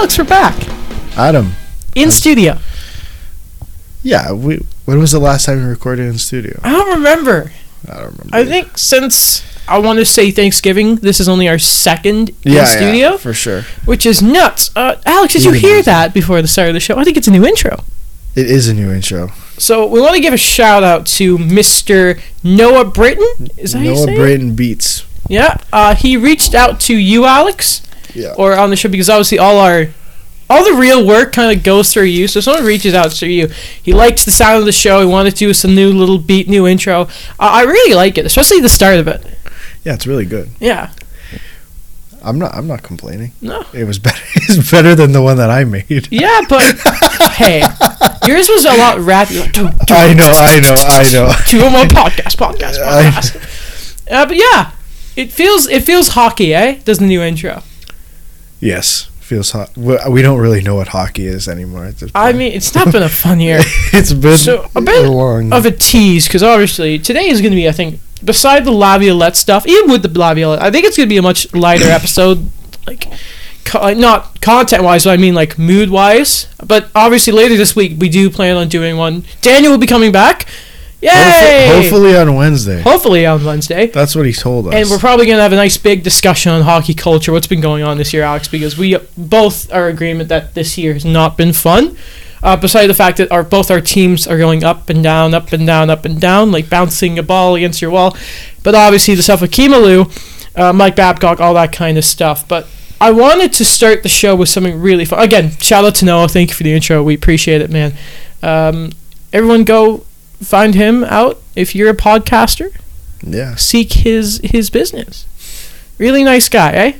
Alex, we're back. Adam. In studio. Yeah. When was the last time you recorded in studio? I don't remember. I think since, I want to say Thanksgiving, this is only our second in studio. Yeah, for sure. Which is nuts. Alex, did you hear that before the start of the show? I think it's a new intro. It is a new intro. So we want to give a shout out to Mr. Noah Britton. Is that Noah Britton Beats. Yeah. He reached out to you, Alex. Yeah. Or on the show, because obviously all the real work kind of goes through you. So someone reaches out to you. He likes the sound of the show. He wanted to do some new little beat, new intro. I really like it, especially the start of it. Yeah, it's really good. Yeah. I'm not complaining. No. It's better than the one that I made. Yeah, but hey, yours was a lot rappier. I know. Two more podcast. But yeah, it feels hockey, eh? Does the new intro? Yes. Feels hot. We don't really know what hockey is anymore at this point. I mean, it's not been a fun year. It's been a bit long of a tease, because obviously today is going to be, I think, beside the Laviolette stuff, even with the Laviolette, I think it's going to be a much lighter episode, not content-wise, but I mean like mood-wise. But obviously later this week we do plan on doing one. Daniel will be coming back. Yay! Hopefully on Wednesday. That's what he told us. And we're probably going to have a nice big discussion on hockey culture, what's been going on this year, Alex, because we both are in agreement that this year has not been fun. Besides the fact that both our teams are going up and down, like bouncing a ball against your wall. But obviously the stuff with Keemaloo, Mike Babcock, all that kind of stuff. But I wanted to start the show with something really fun. Again, shout out to Noah. Thank you for the intro. We appreciate it, man. Everyone go find him out if you're a podcaster. Yeah. Seek his business. Really nice guy, eh?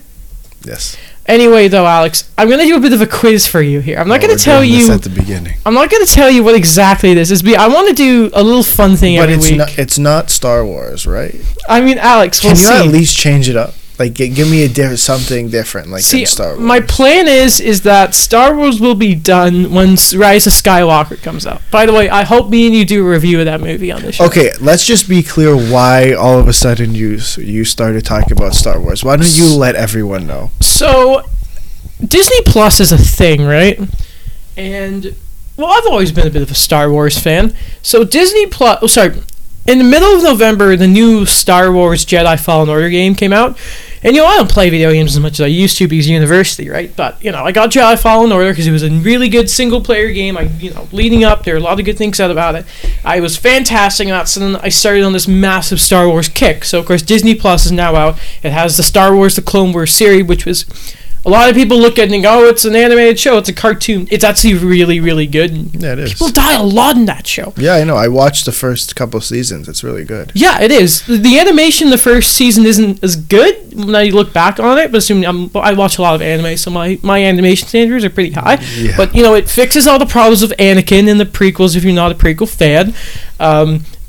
Yes. Anyway, though, Alex, I'm going to do a bit of a quiz for you here. I'm not going to tell you at the beginning. I'm not going to tell you what exactly this is. I want to do a little fun thing every week. But it's not Star Wars, right? I mean, Alex, we'll see. Can you at least change it up? Like, give me something different, like in Star Wars. My plan is that Star Wars will be done when Rise of Skywalker comes out. By the way, I hope me and you do a review of that movie on this show. Okay, let's just be clear why all of a sudden you started talking about Star Wars. Why don't you let everyone know? So, Disney Plus is a thing, right? And, well, I've always been a bit of a Star Wars fan. So, Disney Plus... Oh, sorry. In the middle of November, the new Star Wars Jedi Fallen Order game came out. And, I don't play video games as much as I used to because of university, right? But, I got Jedi Fallen Order because it was a really good single-player game. Leading up, there were a lot of good things said about it. It was fantastic, and so then I started on this massive Star Wars kick. So, of course, Disney Plus is now out. It has the Star Wars The Clone Wars series, which was... A lot of people look at it and go, oh, it's an animated show, it's a cartoon. It's actually really, really good. Yeah, it is. People die a lot in that show. Yeah, I know. I watched the first couple seasons. It's really good. Yeah, it is. The animation the first season isn't as good when I look back on it, but assuming I watch a lot of anime, so my animation standards are pretty high. Yeah. But, it fixes all the problems of Anakin in the prequels if you're not a prequel fan.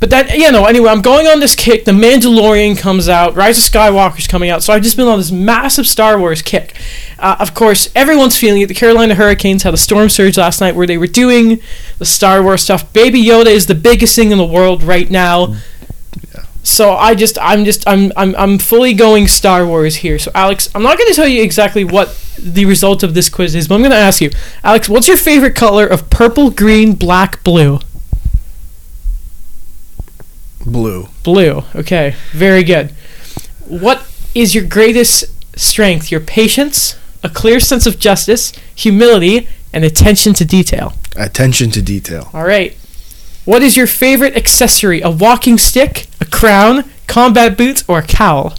But then, anyway, I'm going on this kick. The Mandalorian comes out. Rise of Skywalker's coming out. So I've just been on this massive Star Wars kick. Of course, everyone's feeling it. The Carolina Hurricanes had a storm surge last night where they were doing the Star Wars stuff. Baby Yoda is the biggest thing in the world right now. Yeah. So I'm fully going Star Wars here. So Alex, I'm not going to tell you exactly what the result of this quiz is, but I'm going to ask you, Alex, what's your favorite color of purple, green, black, blue? Blue. Okay. Very good. What is your greatest strength? Your patience, a clear sense of justice, humility, and attention to detail. All right. What is your favorite accessory? A walking stick, a crown, combat boots, or a cowl?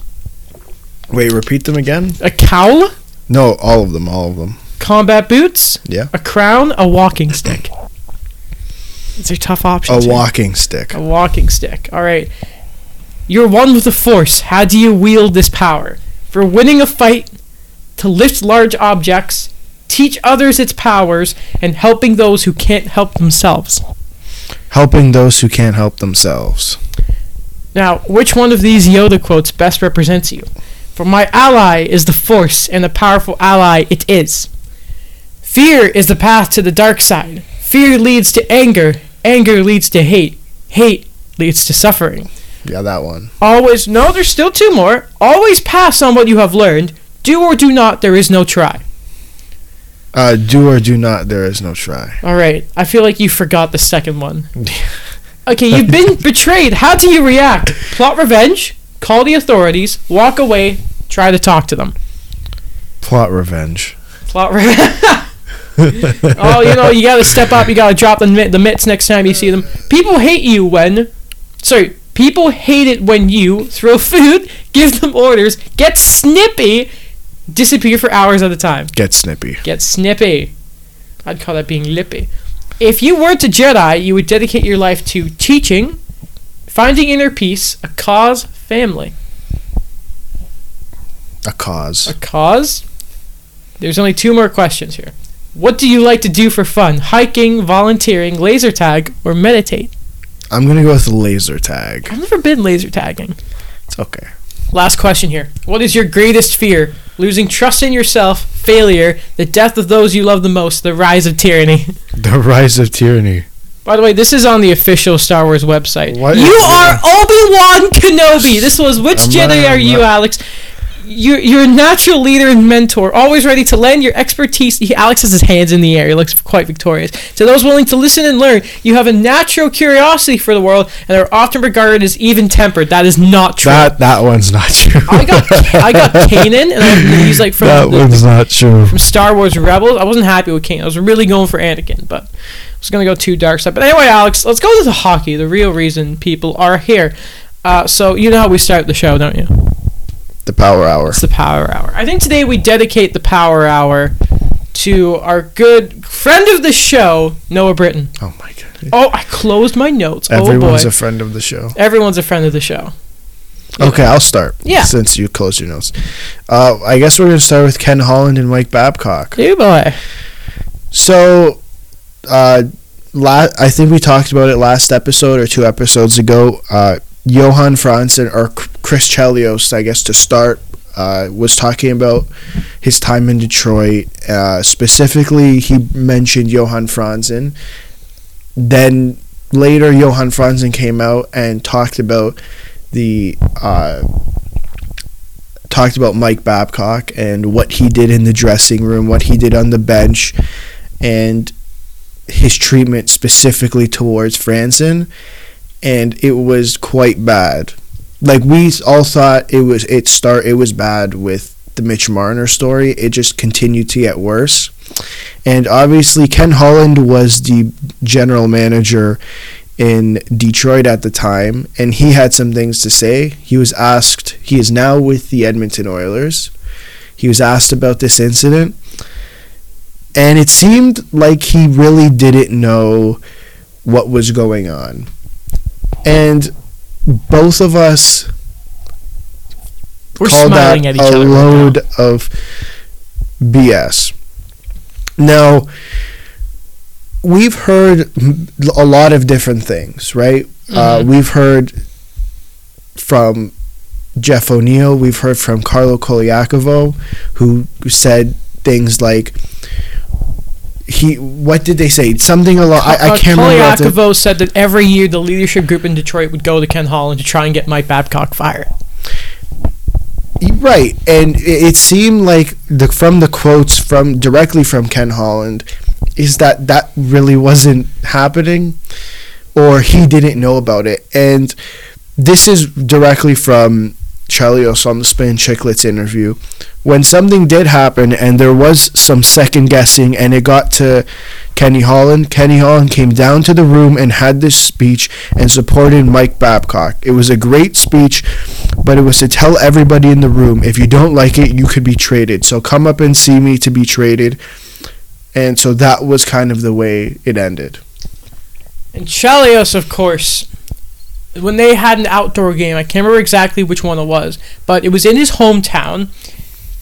Wait, repeat them again? A cowl? No, all of them. Combat boots? Yeah. A crown, a walking stick. These are tough options. A walking stick. All right. You're one with the force. How do you wield this power? For winning a fight, to lift large objects, teach others its powers, and helping those who can't help themselves. Now, which one of these Yoda quotes best represents you? For my ally is the force, and a powerful ally it is. Fear is the path to the dark side. Fear leads to anger. Anger leads to hate. Hate leads to suffering. Yeah, that one. There's still two more. Always pass on what you have learned. Do or do not, there is no try. Do or do not, there is no try. All right. I feel like you forgot the second one. Okay, you've been betrayed. How do you react? Plot revenge, call the authorities, walk away, try to talk to them. Plot revenge. Plot revenge. Oh, you know, you got to step up. You got to drop the mitts next time you see them. People hate you when... Sorry. People hate it when you throw food, give them orders, get snippy, disappear for hours at a time. Get snippy. Get snippy. I'd call that being lippy. If you were to Jedi, you would dedicate your life to teaching, finding inner peace, a cause, family. A cause. A cause? There's only two more questions here. What do you like to do for fun? Hiking, volunteering, laser tag, or meditate? I'm going to go with laser tag. I've never been laser tagging. It's okay. Last question here. What is your greatest fear? Losing trust in yourself, failure, the death of those you love the most, the rise of tyranny. The rise of tyranny. By the way, this is on the official Star Wars website. What? You are Obi-Wan Kenobi. This was which Jedi are you, Alex? You're a natural leader and mentor, always ready to lend your expertise. Alex has his hands in the air. He looks quite victorious. To those willing to listen and learn, you have a natural curiosity for the world and are often regarded as even-tempered. That is not true. That one's not true. I got Kanan, and he's like from that one's not true. From Star Wars Rebels. I wasn't happy with Kanan. I was really going for Anakin, but I was going to go too dark side. But anyway, Alex, let's go to the hockey. The real reason people are here. So you know how we start the show, don't you? The Power Hour. It's the Power Hour. I think today we dedicate the Power Hour to our good friend of the show, Noah Britton. Oh, my God. Oh, I closed my notes. Everyone's a friend of the show. Everyone's a friend of the show. Okay, I'll start. Yeah. Since you closed your notes. I guess we're going to start with Ken Holland and Mike Babcock. Hey, boy. So, I think we talked about it last episode or two episodes ago. Johan Franzen or Chris Chelios, I guess, to start, was talking about his time in Detroit. Specifically, he mentioned Johan Franzen. Then later, Johan Franzen came out and talked about Mike Babcock and what he did in the dressing room, what he did on the bench, and his treatment specifically towards Franzen. And it was quite bad. Like, we all thought it was bad with the Mitch Marner story. It just continued to get worse. And obviously, Ken Holland was the general manager in Detroit at the time, and he had some things to say. He was asked, he is now with the Edmonton Oilers. He was asked about this incident, and it seemed like he really didn't know what was going on. And both of us called that a load of BS. Now, we've heard a lot of different things, right? Mm-hmm. We've heard from Jeff O'Neill. We've heard from Carlo Koliakovo, who said things like... What did they say? Something along... I can't remember. Koliakovo said that every year the leadership group in Detroit would go to Ken Holland to try and get Mike Babcock fired. Right. And it seemed like from the quotes directly from Ken Holland is that really wasn't happening, or he didn't know about it. And this is directly from Chelios on the Spin Chicklets interview. When something did happen and there was some second guessing and it got to Kenny Holland came down to the room and had this speech and supported Mike Babcock. It was a great speech, but it was to tell everybody in the room, if you don't like it, you could be traded. So come up and see me to be traded. And so that was kind of the way it ended. And Chelios, of course... When they had an outdoor game, I can't remember exactly which one it was, but it was in his hometown.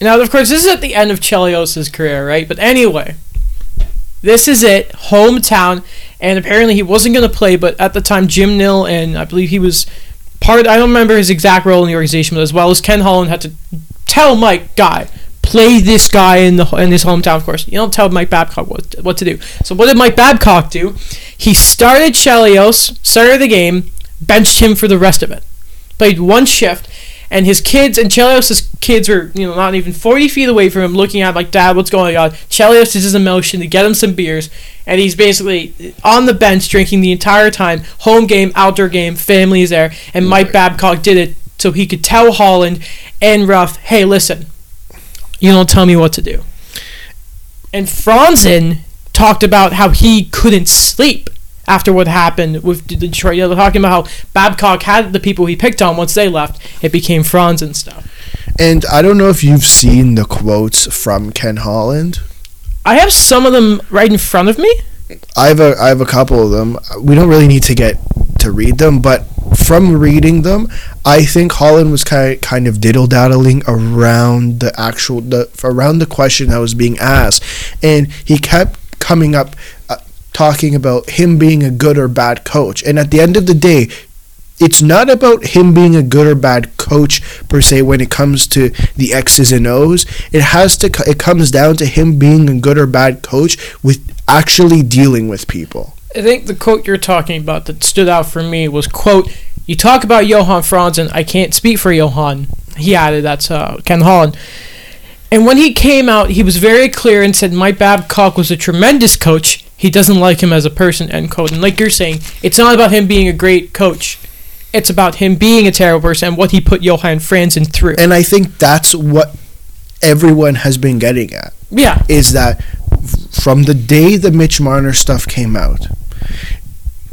Now, of course, this is at the end of Chelios' career, right? But anyway, this is it, hometown, and apparently he wasn't going to play, but at the time, Jim Nill, and I believe he was part, I don't remember his exact role in the organization, but as well as Ken Holland had to tell Mike, guy, play this guy in his hometown, of course. You don't tell Mike Babcock what to do. So what did Mike Babcock do? He started Chelios, started the game, benched him for the rest of it. Played one shift, and his kids and Chelios's kids were, you know, not even 40 feet away from him, looking at him like, "Dad, what's going on?" Chelios is his emotion to get him some beers, and he's basically on the bench drinking the entire time. Home game, outdoor game, family is there, and Mike Babcock did it so he could tell Holland and Ruff, "Hey, listen, you don't tell me what to do." And Franzen talked about how he couldn't sleep after what happened with Detroit. You know, they're talking about how Babcock had the people he picked on. Once they left, it became Franz and stuff. And I don't know if you've seen the quotes from Ken Holland. I have some of them right in front of me. I have a couple of them. We don't really need to get to read them, but from reading them, I think Holland was kind of diddle-daddling around the actual around the question that was being asked, and he kept coming up talking about him being a good or bad coach. And at the end of the day, it's not about him being a good or bad coach per se when it comes to the X's and O's. It comes down to him being a good or bad coach with actually dealing with people. I think the quote you're talking about that stood out for me was, quote, "You talk about Johan Franzen, I can't speak for Johan." He added, that's Ken Holland. And when he came out, he was very clear and said Mike Babcock was a tremendous coach. He doesn't like him as a person, end quote. And like you're saying, it's not about him being a great coach. It's about him being a terrible person and what he put Johan Franzen through. And I think that's what everyone has been getting at. Yeah. Is that from the day the Mitch Marner stuff came out,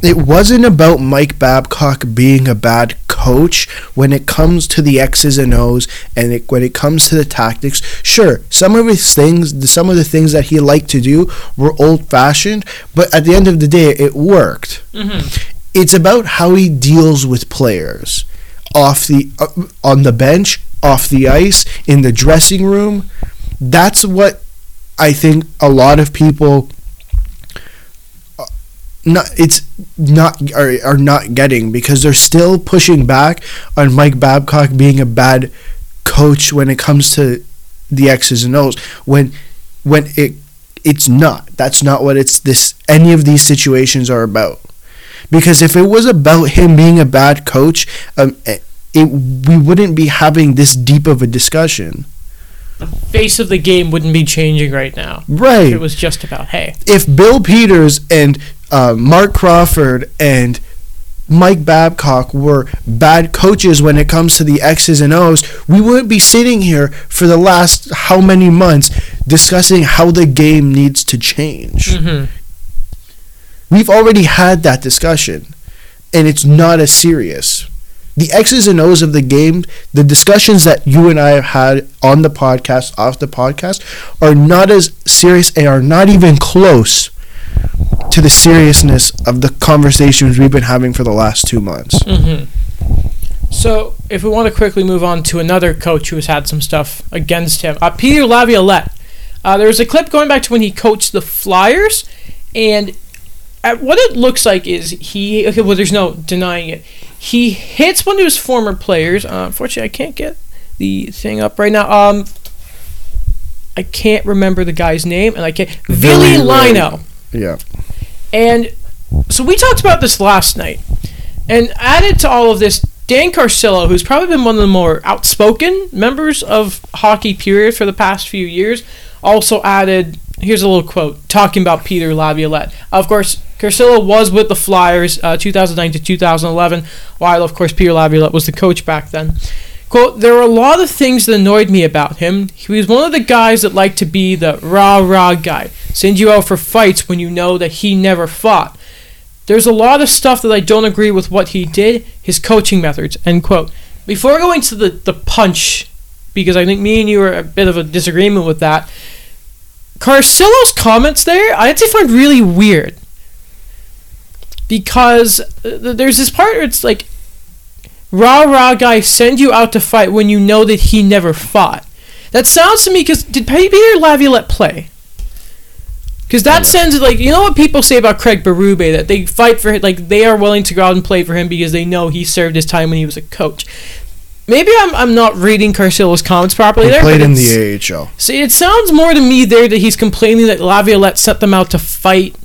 it wasn't about Mike Babcock being a bad coach when it comes to the X's and O's and when it comes to the tactics. Sure, some of the things that he liked to do were old-fashioned, but at the end of the day, it worked. Mm-hmm. It's about how he deals with players on the bench, off the ice, in the dressing room. That's what I think a lot of people... are not getting, because they're still pushing back on Mike Babcock being a bad coach when it comes to the X's and O's, when it's not. That's not what any of these situations are about. Because if it was about him being a bad coach, we wouldn't be having this deep of a discussion. The face of the game wouldn't be changing right now. Right. If it was just about, hey. If Bill Peters and Mark Crawford and Mike Babcock were bad coaches when it comes to the X's and O's, we wouldn't be sitting here for the last how many months discussing how the game needs to change. Mm-hmm. We've already had that discussion, and it's not as serious. The X's and O's of the game, the discussions that you and I have had on the podcast, off the podcast, are not as serious and are not even close to the seriousness of the conversations we've been having for the last 2 months. Mm-hmm. So, if we want to quickly move on to another coach who's had some stuff against him, Peter Laviolette. There was a clip going back to when he coached the Flyers, and what it looks like is there's no denying it. He hits one of his former players. Unfortunately, I can't get the thing up right now. I can't remember the guy's name, and I can't. Ville Leino. Yeah. And so we talked about this last night. And added to all of this, Dan Carcillo, who's probably been one of the more outspoken members of hockey period for the past few years, also added, here's a little quote, talking about Peter Laviolette. Of course, Carcillo was with the Flyers 2009 to 2011, while, of course, Peter Laviolette was the coach back then. Quote, "There were a lot of things that annoyed me about him. He was one of the guys that liked to be the rah-rah guy. Send you out for fights when you know that he never fought. There's a lot of stuff that I don't agree with what he did, his coaching methods," end quote. Before going to the punch, because I think me and you were a bit of a disagreement with that, Carcillo's comments there, I actually find really weird. Because there's this part where it's like, rah-rah guy send you out to fight when you know that he never fought. That sounds to me, because did Peter Laviolette play? Because that sounds like, you know what people say about Craig Berube, that they fight for him, like they are willing to go out and play for him because they know he served his time when he was a coach. Maybe I'm not reading Carcillo's comments properly there. He played in the AHL. See, it sounds more to me there that he's complaining that Laviolette sent them out to fight.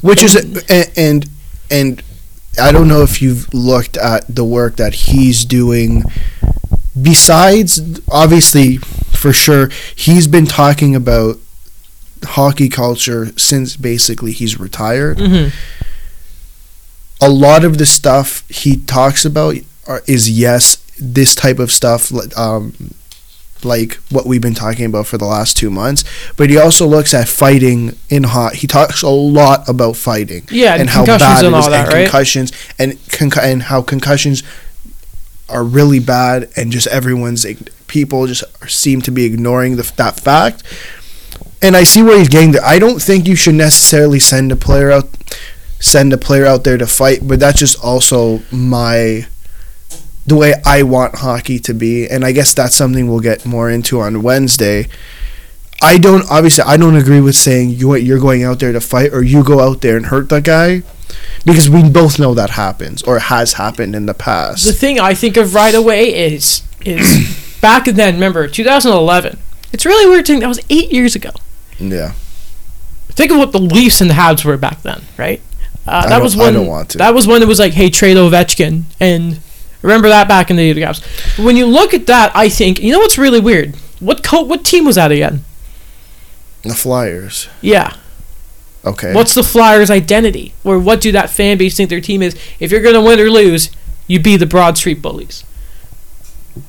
Which is, and I don't know if you've looked at the work that he's doing besides, obviously, for sure, he's been talking about hockey culture since basically he's retired. Mm-hmm. A lot of the stuff he talks about is, yes, this type of stuff, like what we've been talking about for the last 2 months. But he also looks at fighting in hockey. He talks a lot about fighting. Yeah, and how bad it is, and concussions, and how concussions are really bad, and just everyone's, people just seem to be ignoring that fact. And I see where he's getting there. I don't think you should necessarily send a player out there to fight, but that's just also the way I want hockey to be, and I guess that's something we'll get more into on Wednesday. I don't agree with saying you're going out there to fight, or you go out there and hurt that guy, because we both know that happens, or has happened in the past. The thing I think of right away is back then, remember, 2011. It's really weird to think that was 8 years ago. Yeah. Think of what the Leafs and the Habs were back then, right? That was when it was like, hey, trade Ovechkin. And remember that back in the Habs. When you look at that, I think, you know what's really weird? What team was that again? The Flyers. Yeah. Okay. What's the Flyers' identity? Or what do that fan base think their team is? If you're going to win or lose, you be the Broad Street Bullies.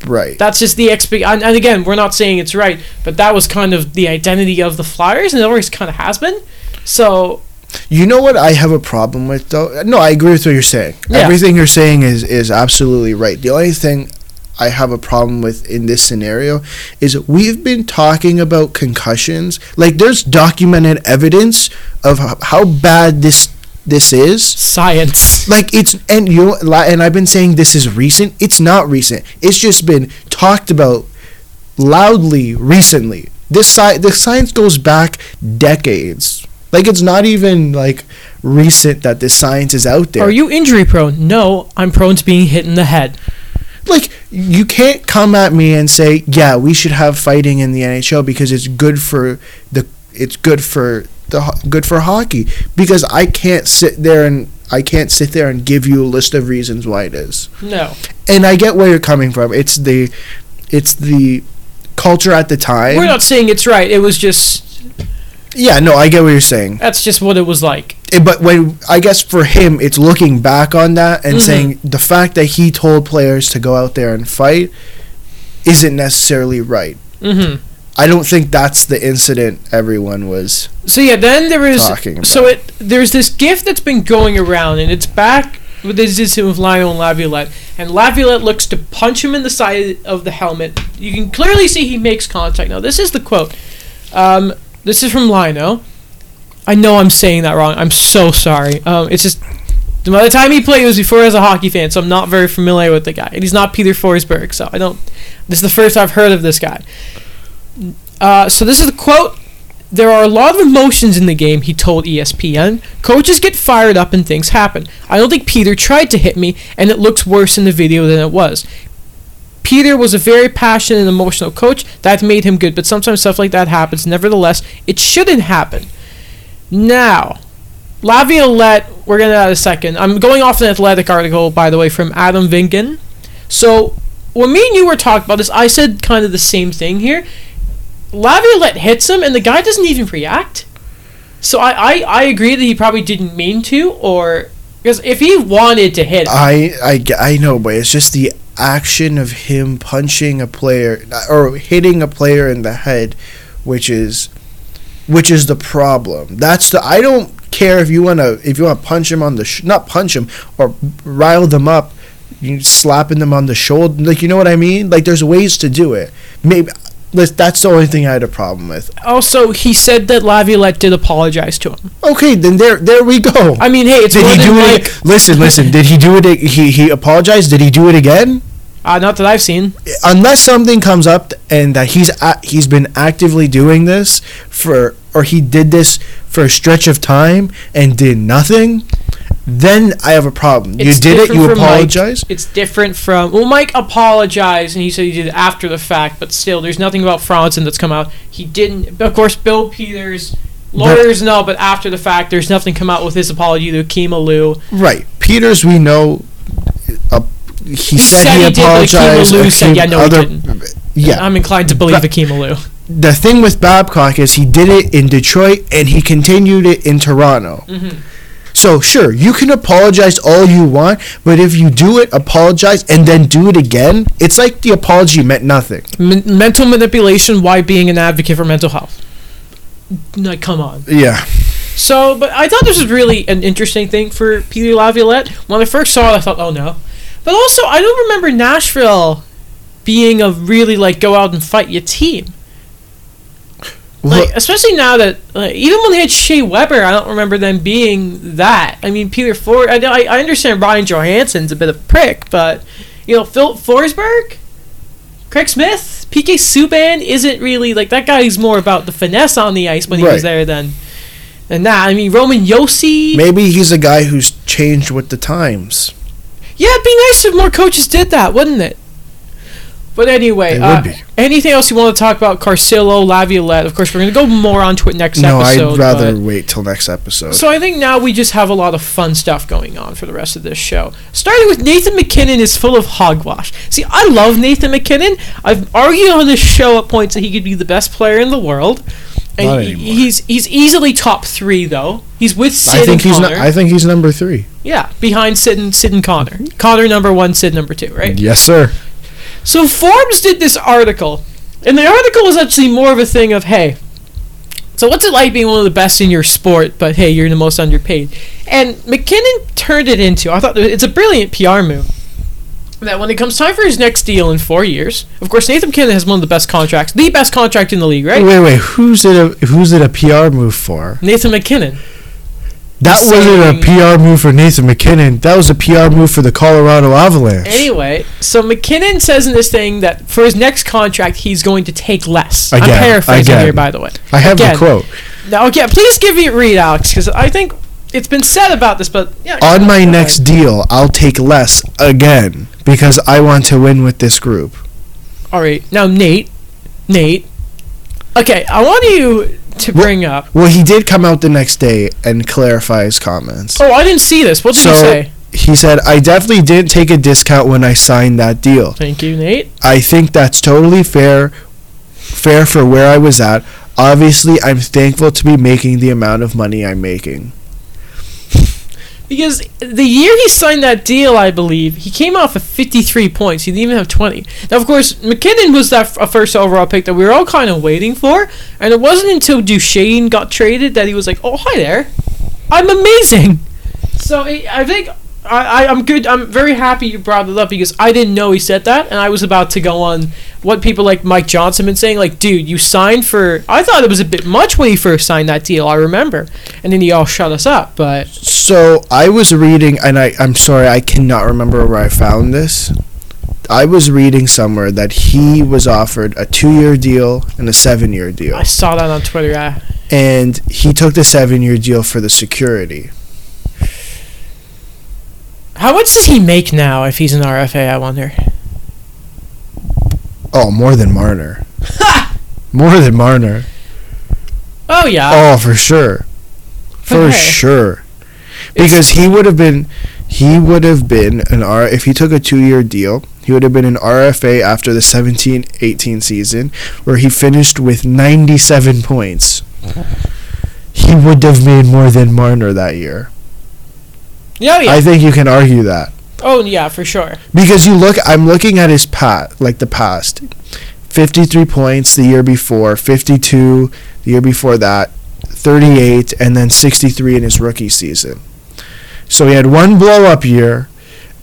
Right. That's just the expectation. And again, we're not saying it's right, but that was kind of the identity of the Flyers, and it always kind of has been. So, you know what I have a problem with, though? No, I agree with what you're saying. Yeah. Everything you're saying is absolutely right. The only thing I have a problem with in this scenario is we've been talking about concussions. Like, there's documented evidence of how bad this is. Science. Like, it's, and you know, and I've been saying this is recent. It's not recent. It's just been talked about loudly recently. This science goes back decades. Like, it's not even like recent that this science is out there. Are you injury prone? No, I'm prone to being hit in the head. Like, you can't come at me and say, yeah, we should have fighting in the NHL because it's good for hockey, because I can't sit there and give you a list of reasons why it is. No. And I get where you're coming from. It's the culture at the time. We're not saying it's right. It was just, yeah, no, I get what you're saying. That's just what it was like. But when, I guess for him, it's looking back on that and saying the fact that he told players to go out there and fight isn't necessarily right. Mm-hmm. I don't think that's the incident everyone was. So yeah, then there is talking about. So there's this gif that's been going around, and it's back with this incident with Leino and Laviolette, and Laviolette looks to punch him in the side of the helmet. You can clearly see he makes contact. Now this is the quote. This is from Leino. I know I'm saying that wrong. I'm so sorry. It's just by the time he played, it was before I was a hockey fan, so I'm not very familiar with the guy, and he's not Peter Forsberg, so I don't. This is the first I've heard of this guy. So this is the quote. There are a lot of emotions in the game, he told ESPN. Coaches get fired up and things happen. I don't think Peter tried to hit me, and it looks worse in the video than it was. Peter was a very passionate and emotional coach. That made him good, but sometimes stuff like that happens. Nevertheless, it shouldn't happen. Now, Laviolette, we're going to add a second. I'm going off an Athletic article, by the way, from Adam Vingan. So when me and you were talking about this, I said kind of the same thing here. Laviolette hits him, and the guy doesn't even react. So I agree that he probably didn't mean to, or because if he wanted to hit him, I know, but it's just the action of him punching a player or hitting a player in the head, which is the problem. That's the I don't care if you want to punch him on the not punch him or rile them up, you slapping them on the shoulder, like, you know what I mean? Like, there's ways to do it. Maybe. That's the only thing I had a problem with. Also, he said that Laviolette did apologize to him. Okay, then there we go. I mean, hey, it's did more he than do like... it? Listen, did he do it? He apologized? Did he do it again? Not that I've seen. Unless something comes up and that he's been actively doing this or he did this for a stretch of time and did nothing, then I have a problem. You did it, you apologize? Mike, it's different from... Well, Mike apologized, and he said he did it after the fact, but still, there's nothing about Franzen that's come out. He didn't... Of course, Bill Peters... Lawyers know, but after the fact, there's nothing come out with his apology to Kima Lou. Right. Peters, we know... He said he apologized. Did, but Akimu Liu said, no, he didn't. Yeah. I'm inclined to believe Akimu Liu. The thing with Babcock is he did it in Detroit and he continued it in Toronto. Mm-hmm. So, sure, you can apologize all you want, but if you do it, apologize, and then do it again, it's like the apology meant nothing. Mental manipulation, why being an advocate for mental health? Like, come on. Yeah. So, but I thought this was really an interesting thing for Peter Laviolette. When I first saw it, I thought, oh, no. But also, I don't remember Nashville being a really, like, go out and fight your team. Like, especially now that even when they had Shea Weber, I don't remember them being that. I mean, Peter Ford. I understand Ryan Johansson's a bit of a prick, but you know, Phil Forsberg, Craig Smith, PK Subban isn't really like that guy. He's more about the finesse on the ice when he was there than that. I mean, Roman Josi. Maybe he's a guy who's changed with the times. Yeah, it'd be nice if more coaches did that, wouldn't it? But anyway, anything else you want to talk about? Carcillo, Laviolette. Of course, we're going to go more onto it next episode. No, I'd rather wait till next episode. So I think now we just have a lot of fun stuff going on for the rest of this show. Starting with Nathan MacKinnon is full of hogwash. See, I love Nathan MacKinnon. I've argued on this show at points that he could be the best player in the world. And not anymore. He's easily top three, though. He's with Sid and Connor. I think he's number three. Yeah, behind Sid and Connor. Mm-hmm. Connor number one, Sid number two, right? Yes, sir. So Forbes did this article, and the article was actually more of a thing of, hey, so what's it like being one of the best in your sport, but hey, you're the most underpaid? And MacKinnon turned it into, I thought it's a brilliant PR move, that when it comes time for his next deal in 4 years, of course, Nathan MacKinnon has one of the best contracts, the best contract in the league, right? Wait, who's it a PR move for? Nathan MacKinnon. That wasn't a PR move for Nathan MacKinnon. That was a PR move for the Colorado Avalanche. Anyway, so MacKinnon says in this thing that for his next contract, he's going to take less. Again, I'm paraphrasing here, by the way. I have the quote. Now, okay, please give me a read, Alex, because I think it's been said about this, but... Yeah, on my next deal, I'll take less again because I want to win with this group. All right. Now, Nate. Okay, I want you... to bring up. Well, he did come out the next day and clarify his comments. Oh, I didn't see this. What did he say? He said, I definitely didn't take a discount when I signed that deal. Thank you, Nate. I think that's totally fair for where I was at. Obviously, I'm thankful to be making the amount of money I'm making. Because the year he signed that deal, I believe, he came off of 53 points. He didn't even have 20. Now, of course, MacKinnon was that first overall pick that we were all kind of waiting for. And it wasn't until Duchesne got traded that he was like, oh, hi there. I'm amazing. So I think I'm good. I'm very happy you brought it up because I didn't know he said that. And I was about to go on what people like Mike Johnson have been saying. Like, dude, you signed for... I thought it was a bit much when he first signed that deal, I remember. And then he all shut us up, but... So, I was reading, and I'm sorry, I cannot remember where I found this. I was reading somewhere that he was offered a 2-year deal and a 7-year deal. I saw that on Twitter, yeah. And he took the 7-year deal for the security. How much does he make now if he's an RFA, I wonder? Oh, more than Marner. Ha! More than Marner. Oh, yeah. Oh, for sure. For sure. Because if he took a 2-year deal, he would have been an RFA after the 17-18 season, where he finished with 97 points. He would have made more than Marner that year. Yeah. I think you can argue that. Oh, yeah, for sure. Because I'm looking at his past, like the past. 53 points the year before, 52 the year before that, 38, and then 63 in his rookie season. So he had one blow-up year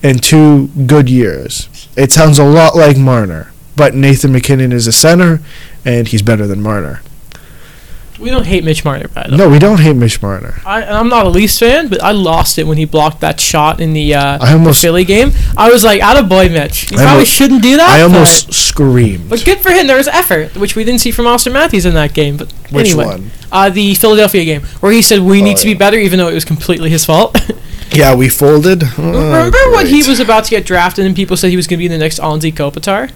and 2 good years. It sounds a lot like Marner, but Nathan MacKinnon is a center, and he's better than Marner. We don't hate Mitch Marner, by the way. No, we don't hate Mitch Marner. I'm not a Leafs fan, but I lost it when he blocked that shot in the Philly game. I was like, attaboy, Mitch. You probably shouldn't do that. I almost screamed. But good for him. There was effort, which we didn't see from Auston Matthews in that game. But which anyway, one? The Philadelphia game, where he said, we need to be better, even though it was completely his fault. Yeah, we folded. Remember when he was about to get drafted and people said he was going to be the next Anze Kopitar?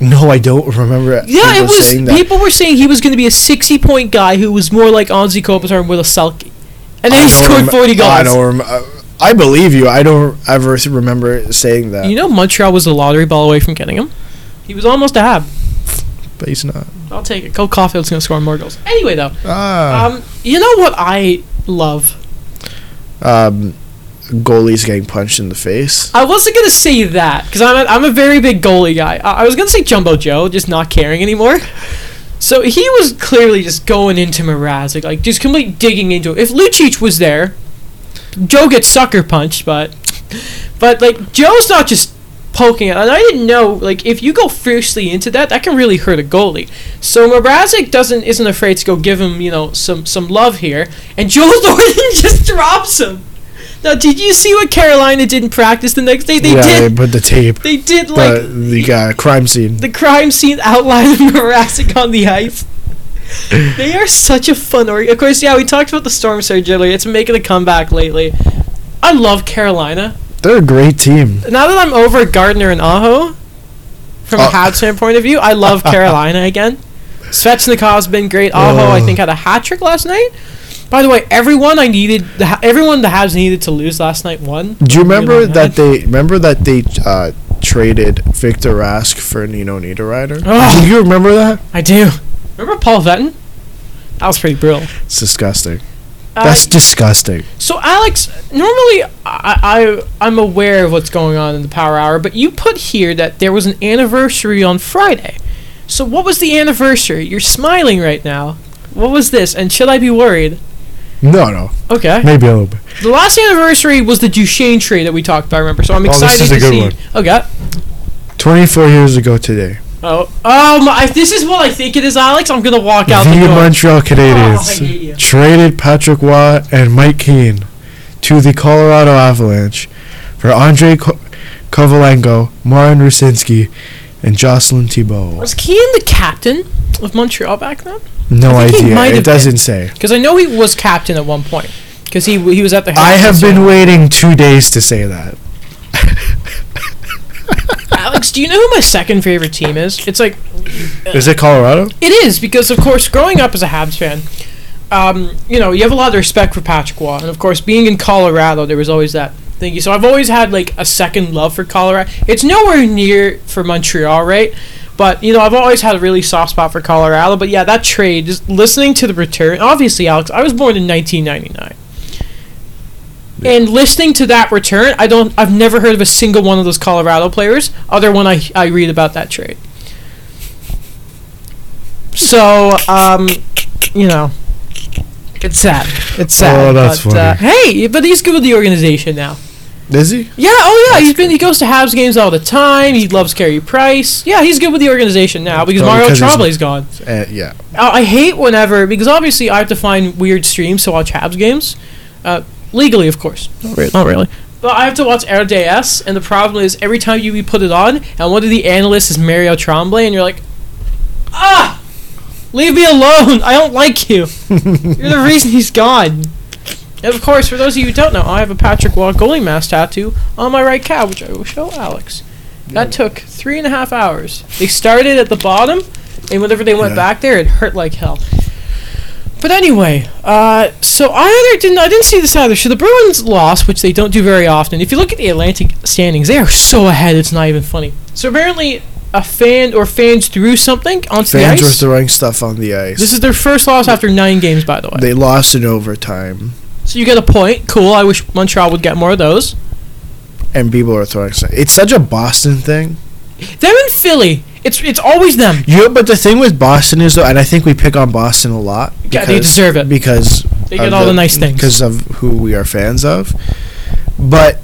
No, I don't remember. Yeah, it was. People were saying he was going to be a 60-point guy who was more like Anze Kopitar with a selkie, and then he scored 40 goals. I don't remember. I believe you. I don't ever remember saying that. You know, Montreal was a lottery ball away from getting him. He was almost a Hab. But he's not. I'll take it. Cole Caulfield's going to score more goals. Anyway, though. You know what I love? Goalies getting punched in the face. I wasn't going to say that because I'm a very big goalie guy. I was going to say Jumbo Joe, just not caring anymore. So he was clearly just going into Mrazek, like just completely digging into it. If Lucic was there, Joe gets sucker punched, but like Joe's not just poking it. And I didn't know, like, if you go fiercely into that, that can really hurt a goalie. So Mrazek isn't afraid to go give him, you know, some love here, and Joe Thornton just drops him. Now, did you see what Carolina did in practice the next day? They put the tape. They did, like... The crime scene. The crime scene outlined Mrazek on the ice. They are such a fun... Of course, yeah, we talked about the Storm Surge earlier. It's making a comeback lately. I love Carolina. They're a great team. Now that I'm over Gardner and Aho, from a Habs fan point of view, I love Carolina again. Svechnikov's been great. Aho, I think, had a hat-trick last night. By the way, everyone the Habs needed to lose last night won. Do you remember that they traded Victor Rask for Nino Niederreiter? Oh, do you remember that? I do. Remember Paul Vettin? That was pretty brutal. It's disgusting. That's disgusting. So Alex, normally I'm aware of what's going on in the Power Hour, but you put here that there was an anniversary on Friday. So what was the anniversary? You're smiling right now. What was this? And should I be worried? No. Okay. Maybe a little bit. The last anniversary was the Duchesne trade that we talked about, I remember, so I'm excited to see. Oh, this is a good one. Okay. 24 years ago today. If this is what I think it is, Alex, I'm going to walk out the door. The Montreal Canadiens traded Patrick Roy and Mike Keane to the Colorado Avalanche for Andrei Kovalenko, Martin Rusinski, and Jocelyn Thibault. Was Keane the captain of Montreal back then? No idea. It doesn't say. Because I know he was captain at one point. Because he was at the... I have been waiting 2 days to say that. Alex, do you know who my second favorite team is? It's like... Is it Colorado? It is, because, of course, growing up as a Habs fan, you know, you have a lot of respect for Patrick Waugh. And, of course, being in Colorado, there was always that thingy. So I've always had, like, a second love for Colorado. It's nowhere near for Montreal, right? But, you know, I've always had a really soft spot for Colorado. But, yeah, that trade, just listening to the return. Obviously, Alex, I was born in 1999. Yeah. And listening to that return, I've never heard of a single one of those Colorado players. Other one I read about that trade. So, you know, it's sad. It's sad. Oh, that's funny. Hey, but he's good with the organization now. Is he? Yeah, he goes to Habs games all the time. He loves Carey Price. Yeah, he's good with the organization now because Mario Tremblay's gone. Yeah. I hate whenever, because obviously I have to find weird streams to watch Habs games. Legally, of course. Not really. But I have to watch RDS, and the problem is every time you put it on, and one of the analysts is Mario Tremblay, and you're like, ah! Leave me alone! I don't like you! You're the reason he's gone. And, of course, for those of you who don't know, I have a Patrick Waugh goalie mask tattoo on my right calf, which I will show Alex. Yeah. That took 3.5 hours. They started at the bottom, and whenever they went back there, it hurt like hell. But anyway, so I didn't see this either. So the Bruins lost, which they don't do very often. If you look at the Atlantic standings, they are so ahead, it's not even funny. So apparently a fan or fans threw something onto the ice. Fans were throwing stuff on the ice. This is their first loss after 9 games, by the way. They lost in overtime. So you get a point. Cool. I wish Montreal would get more of those. And people are throwing stuff. It's such a Boston thing. Them in Philly. It's always them. Yeah, but the thing with Boston is, though, and I think we pick on Boston a lot. Yeah, they deserve it. Because they get all the nice things. Because of who we are fans of. But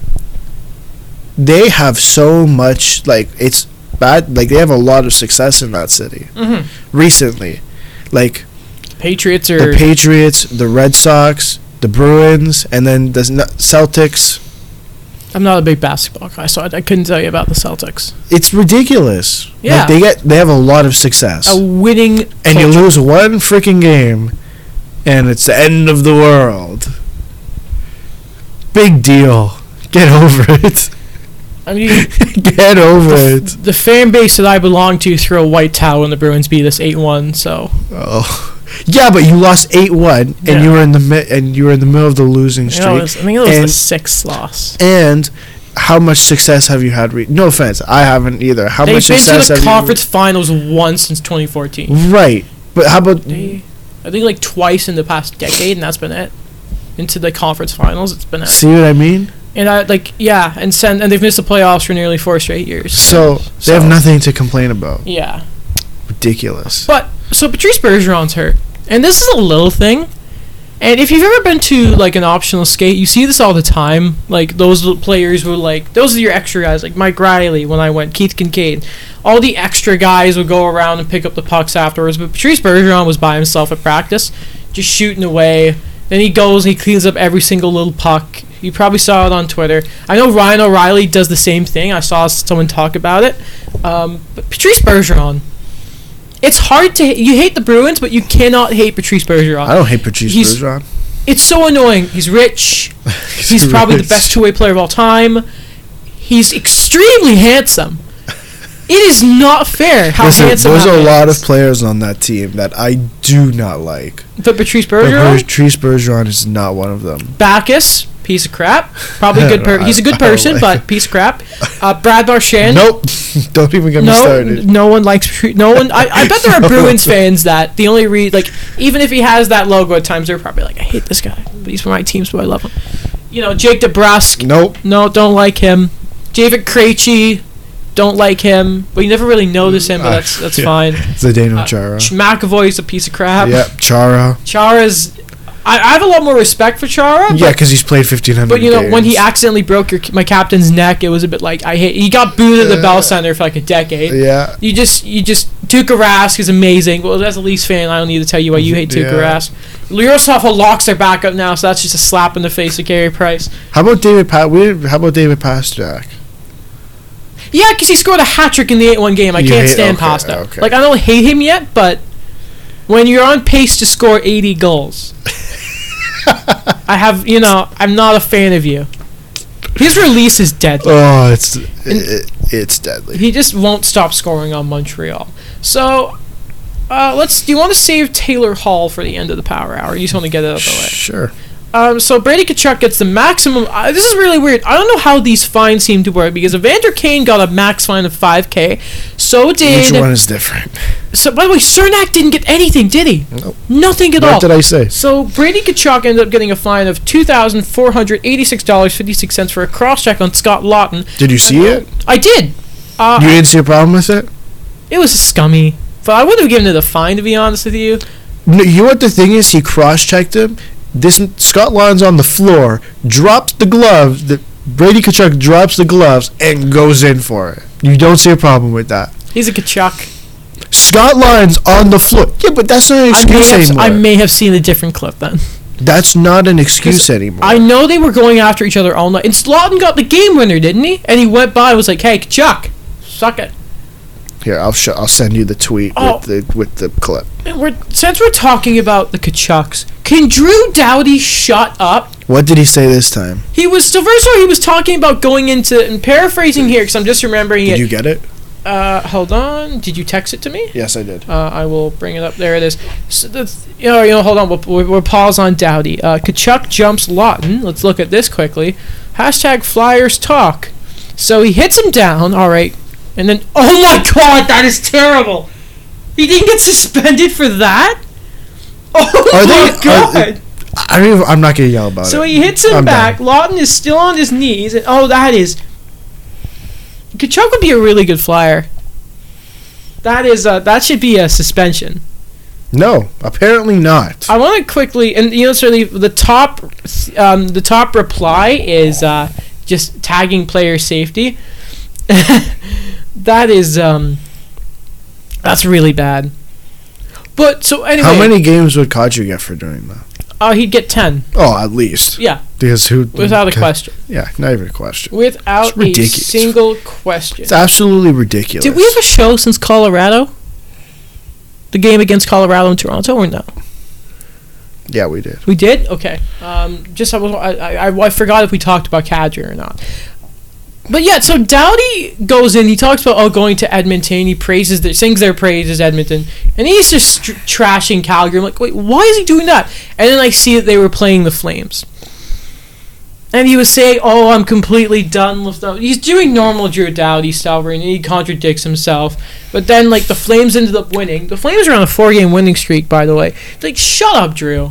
they have so much, like, it's bad. Like, they have a lot of success in that city. Mm-hmm. Recently. Like, the Patriots, the Red Sox, the Bruins, and then the Celtics. I'm not a big basketball guy, so I couldn't tell you about the Celtics. It's ridiculous. Yeah. Like they have a lot of success. A winning culture. And you lose one freaking game, and it's the end of the world. Big deal. Get over it. I mean, get over it. The fan base that I belong to threw a white towel when the Bruins beat us 8-1, so... Oh. Yeah, but you lost 8-1, and you were in the middle of the losing streak. I think it was the sixth loss. And how much success have you had? No offense, I haven't either. How much success have you? They've been to the conference finals once since 2014. Right, but how about? I think like twice in the past decade, and that's been it. Into the conference finals, it's been it. See what I mean? And I like and they've missed the playoffs for nearly 4 straight years. So they have nothing to complain about. Yeah. Ridiculous. But so Patrice Bergeron's hurt, and this is a little thing. And if you've ever been to like an optional skate, you see this all the time. Like those players were like, those are your extra guys. Like Mike Riley when I went, Keith Kincaid, all the extra guys would go around and pick up the pucks afterwards. But Patrice Bergeron was by himself at practice, just shooting away. Then he goes and he cleans up every single little puck. You probably saw it on Twitter. I know Ryan O'Reilly does the same thing. I saw someone talk about it. But Patrice Bergeron. It's hard to... You hate the Bruins, but you cannot hate Patrice Bergeron. I don't hate Bergeron. It's so annoying. He's rich. He's probably the best two-way player of all time. He's extremely handsome. It is not fair how handsome he is. There's a lot of players on that team that I do not like. But Patrice Bergeron? But Patrice Bergeron is not one of them. Bacchus, piece of crap. Probably good. He's a good person, but piece of crap. Brad Marchand. Nope. Don't even get me started. No one likes. No one. I bet there are Bruins fans that the only even if he has that logo at times, they're probably like, I hate this guy, but he's for my team, so I love him. You know, Jake DeBrusk. Nope. No, don't like him. David Krejci. Don't like him, but you never really notice him. But that's fine. Zdeno Chara. McAvoy's a piece of crap. Yep, Chara's. I have a lot more respect for Chara. Yeah, because he's played 1,500 games. But, you know, when he accidentally broke my captain's neck, it was a bit like, I hate... He got booed at the Bell Center for like a decade. Yeah. You just Tuukka Rask is amazing. Well, as a Leafs fan, I don't need to tell you why you hate Tuukka Rask. Yaroslav Halak's our backup now, so that's just a slap in the face to Carey Price. How about David Pastrnak? Yeah, because he scored a hat-trick in the 8-1 game. I can't stand Pastrnak. Okay. Like, I don't hate him yet, but... When you're on pace to score 80 goals... I'm not a fan of you. His release is deadly. Oh, it's deadly. He just won't stop scoring on Montreal. So, do you want to save Taylor Hall for the end of the power hour? You just want to get it out of the way. Sure. So Brady Kachuk gets the maximum. This is really weird. I don't know how these fines seem to work because Evander Kane got a max fine of $5,000. So did. Which one is different? So by the way, Cernak didn't get anything, did he? Nope. Nothing at all. What did I say? So Brady Kachuk ended up getting a fine of $2,486.56 for a cross check on Scott Laughton. Did you see it? I did. You didn't see a problem with it? It was scummy, but I wouldn't have given it a fine to be honest with you. No, you know what the thing is? He cross checked him. Scott Laughton's on the floor, drops the gloves. Brady Kachuk drops the gloves and goes in for it. You don't see a problem with that. He's a Kachuk. Scott Laughton's on the floor. Yeah, but that's not an excuse anymore. I may have seen a different clip then. That's not an excuse anymore. I know they were going after each other all night. And Laughton got the game winner, didn't he? And he went by and was like, "Hey, Kachuk, suck it." Here, I'll send you the tweet with the clip. And since we're talking about the Kachucks, can Drew Doughty shut up? What did he say this time? He was talking about going into, and paraphrasing here because I'm just remembering it. Did you get it? Hold on. Did you text it to me? Yes, I did. I will bring it up. There it is. So hold on. We'll pause on Doughty. Kachuk jumps Laughton. Let's look at this quickly. #FlyersTalk. So he hits him down. All right. And then, oh my god, that is terrible! He didn't get suspended for that? Oh my god! I'm not gonna yell about it. So he hits him back, Laughton is still on his knees, and that is... Kachuk would be a really good flyer. That should be a suspension. No, apparently not. I want to quickly... And, certainly the top reply is just tagging player safety. That is that's really bad. But so anyway, how many games would Kadri get for doing that? He'd get 10. Oh, at least. Yeah. Because without a question. Yeah, not even a question. Without a single question. It's absolutely ridiculous. Did we have a show since Colorado? The game against Colorado and Toronto, or no? Yeah, we did. We did? Okay. I forgot if we talked about Kadri or not. But yeah, so Doughty goes in. He talks about going to Edmonton. He praises, sings their praises, Edmonton, and he's just trashing Calgary. I'm like, wait, why is he doing that? And then I see that they were playing the Flames, and he was saying, "Oh, I'm completely done with them." He's doing normal Drew Doughty style, and he contradicts himself. But then, like, the Flames ended up winning. The Flames are on a 4-game winning streak, by the way. It's like, shut up, Drew.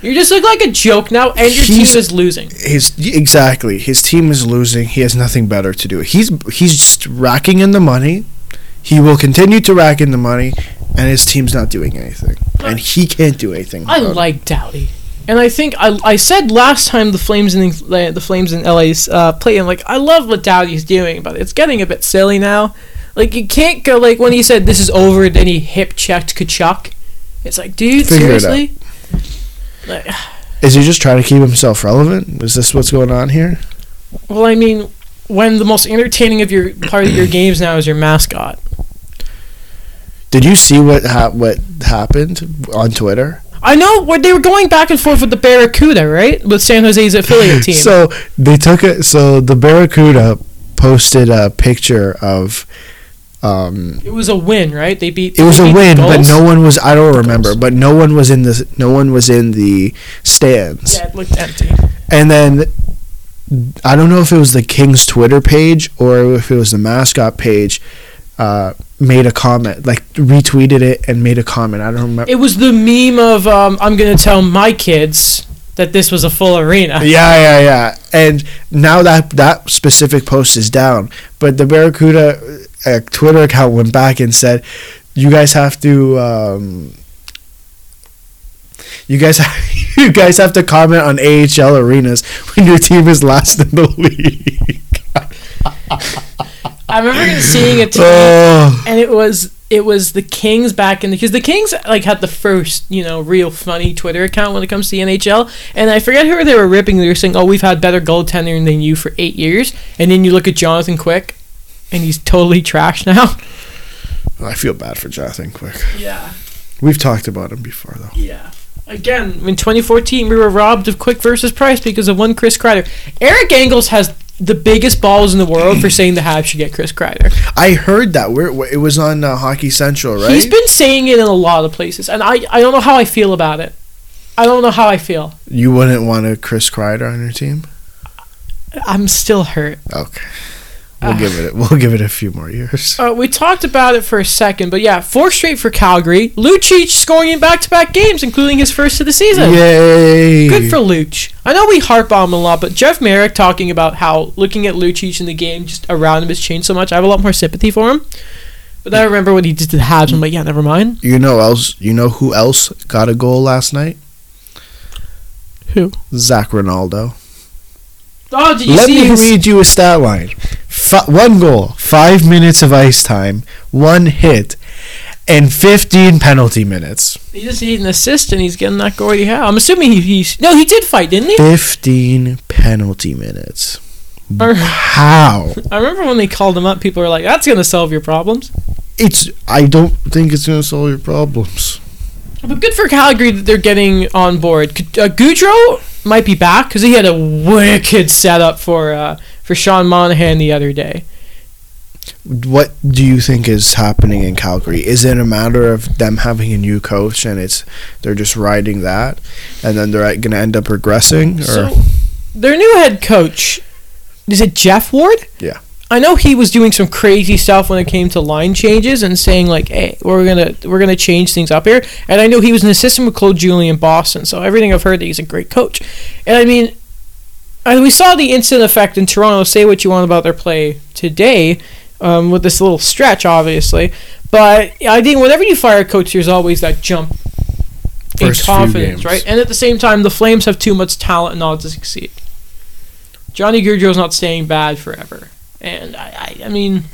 You just look like a joke now, and your team is losing. Exactly. His team is losing. He has nothing better to do. He's just racking in the money. He will continue to rack in the money, and his team's not doing anything. And he can't do anything about it. I like Doughty. And I think I said last time the Flames in LA's play, I'm like, I love what Doughty's doing, but it's getting a bit silly now. Like, you can't go, like, when he said this is over, then he hip-checked Kachuk. It's like, dude, seriously? Like, is he just trying to keep himself relevant? Is this what's going on here? Well, I mean, when the most entertaining of your part of your games now is your mascot. Did you see what happened on Twitter? I know where they were going back and forth with the Barracuda, right? With San Jose's affiliate team. So they took it. So the Barracuda posted a picture of. It was a win, right? They beat. It was a win, but no one was. I don't remember, but no one was in the stands. Yeah, it looked empty. And then, I don't know if it was the Kings Twitter page or if it was the mascot page, made a comment, like retweeted it and made a comment. I don't remember. It was the meme of I'm gonna tell my kids that this was a full arena. Yeah. And now that specific post is down, but the Barracuda. A Twitter account went back and said, "You guys have to comment on AHL arenas when your team is last in the league." I remember seeing it, and it was the Kings back in because the Kings like had the first real funny Twitter account when it comes to the NHL, and I forget who they were ripping. They were saying, "Oh, we've had better goaltending than you for 8 years," and then you look at Jonathan Quick. And he's totally trash now. I feel bad for Jonathan Quick. Yeah. We've talked about him before, though. Yeah. Again, in 2014, we were robbed of Quick versus Price because of one Chris Kreider. Eric Engels has the biggest balls in the world for saying the Habs should get Chris Kreider. I heard that. It was on Hockey Central, right? He's been saying it in a lot of places, and I don't know how I feel about it. I don't know how I feel. You wouldn't want a Chris Kreider on your team? I'm still hurt. Okay. We'll give it a few more years. We talked about it for a second, but yeah, 4 straight for Calgary. Lucic scoring in back-to-back games, including his first of the season. Yay! Good for Luch. I know we harp on him a lot, but Jeff Merrick talking about how looking at Lucic in the game just around him has changed so much. I have a lot more sympathy for him. But then I remember what he did to the Habs. I'm like, yeah, never mind. You know who else got a goal last night? Who? Zach Ronaldo. Oh, Let me read you a stat line. 1 goal, 5 minutes of ice time, 1 hit, and 15 penalty minutes. He just needs an assist, and he's getting that goal he had. I'm assuming he did fight, didn't he? 15 penalty minutes. How? I remember when they called him up, people were like, that's going to solve your problems. I don't think it's going to solve your problems. But good for Calgary that they're getting on board. Goudreau might be back because he had a wicked setup for Sean Monahan the other day. What do you think is happening in Calgary? Is it a matter of them having a new coach and they're just riding that, and then they're going to end up regressing? Or? So their new head coach, is it Jeff Ward? Yeah. I know he was doing some crazy stuff when it came to line changes and saying like, "Hey, we're gonna change things up here." And I know he was an assistant with Claude Julien in Boston, so everything I've heard that he's a great coach. And I mean, we saw the instant effect in Toronto. Say what you want about their play today, with this little stretch, obviously. But I think whenever you fire a coach, there's always that jump in confidence, right? And at the same time, the Flames have too much talent not to succeed. Johnny Gaudreau's not staying bad forever. And I mean,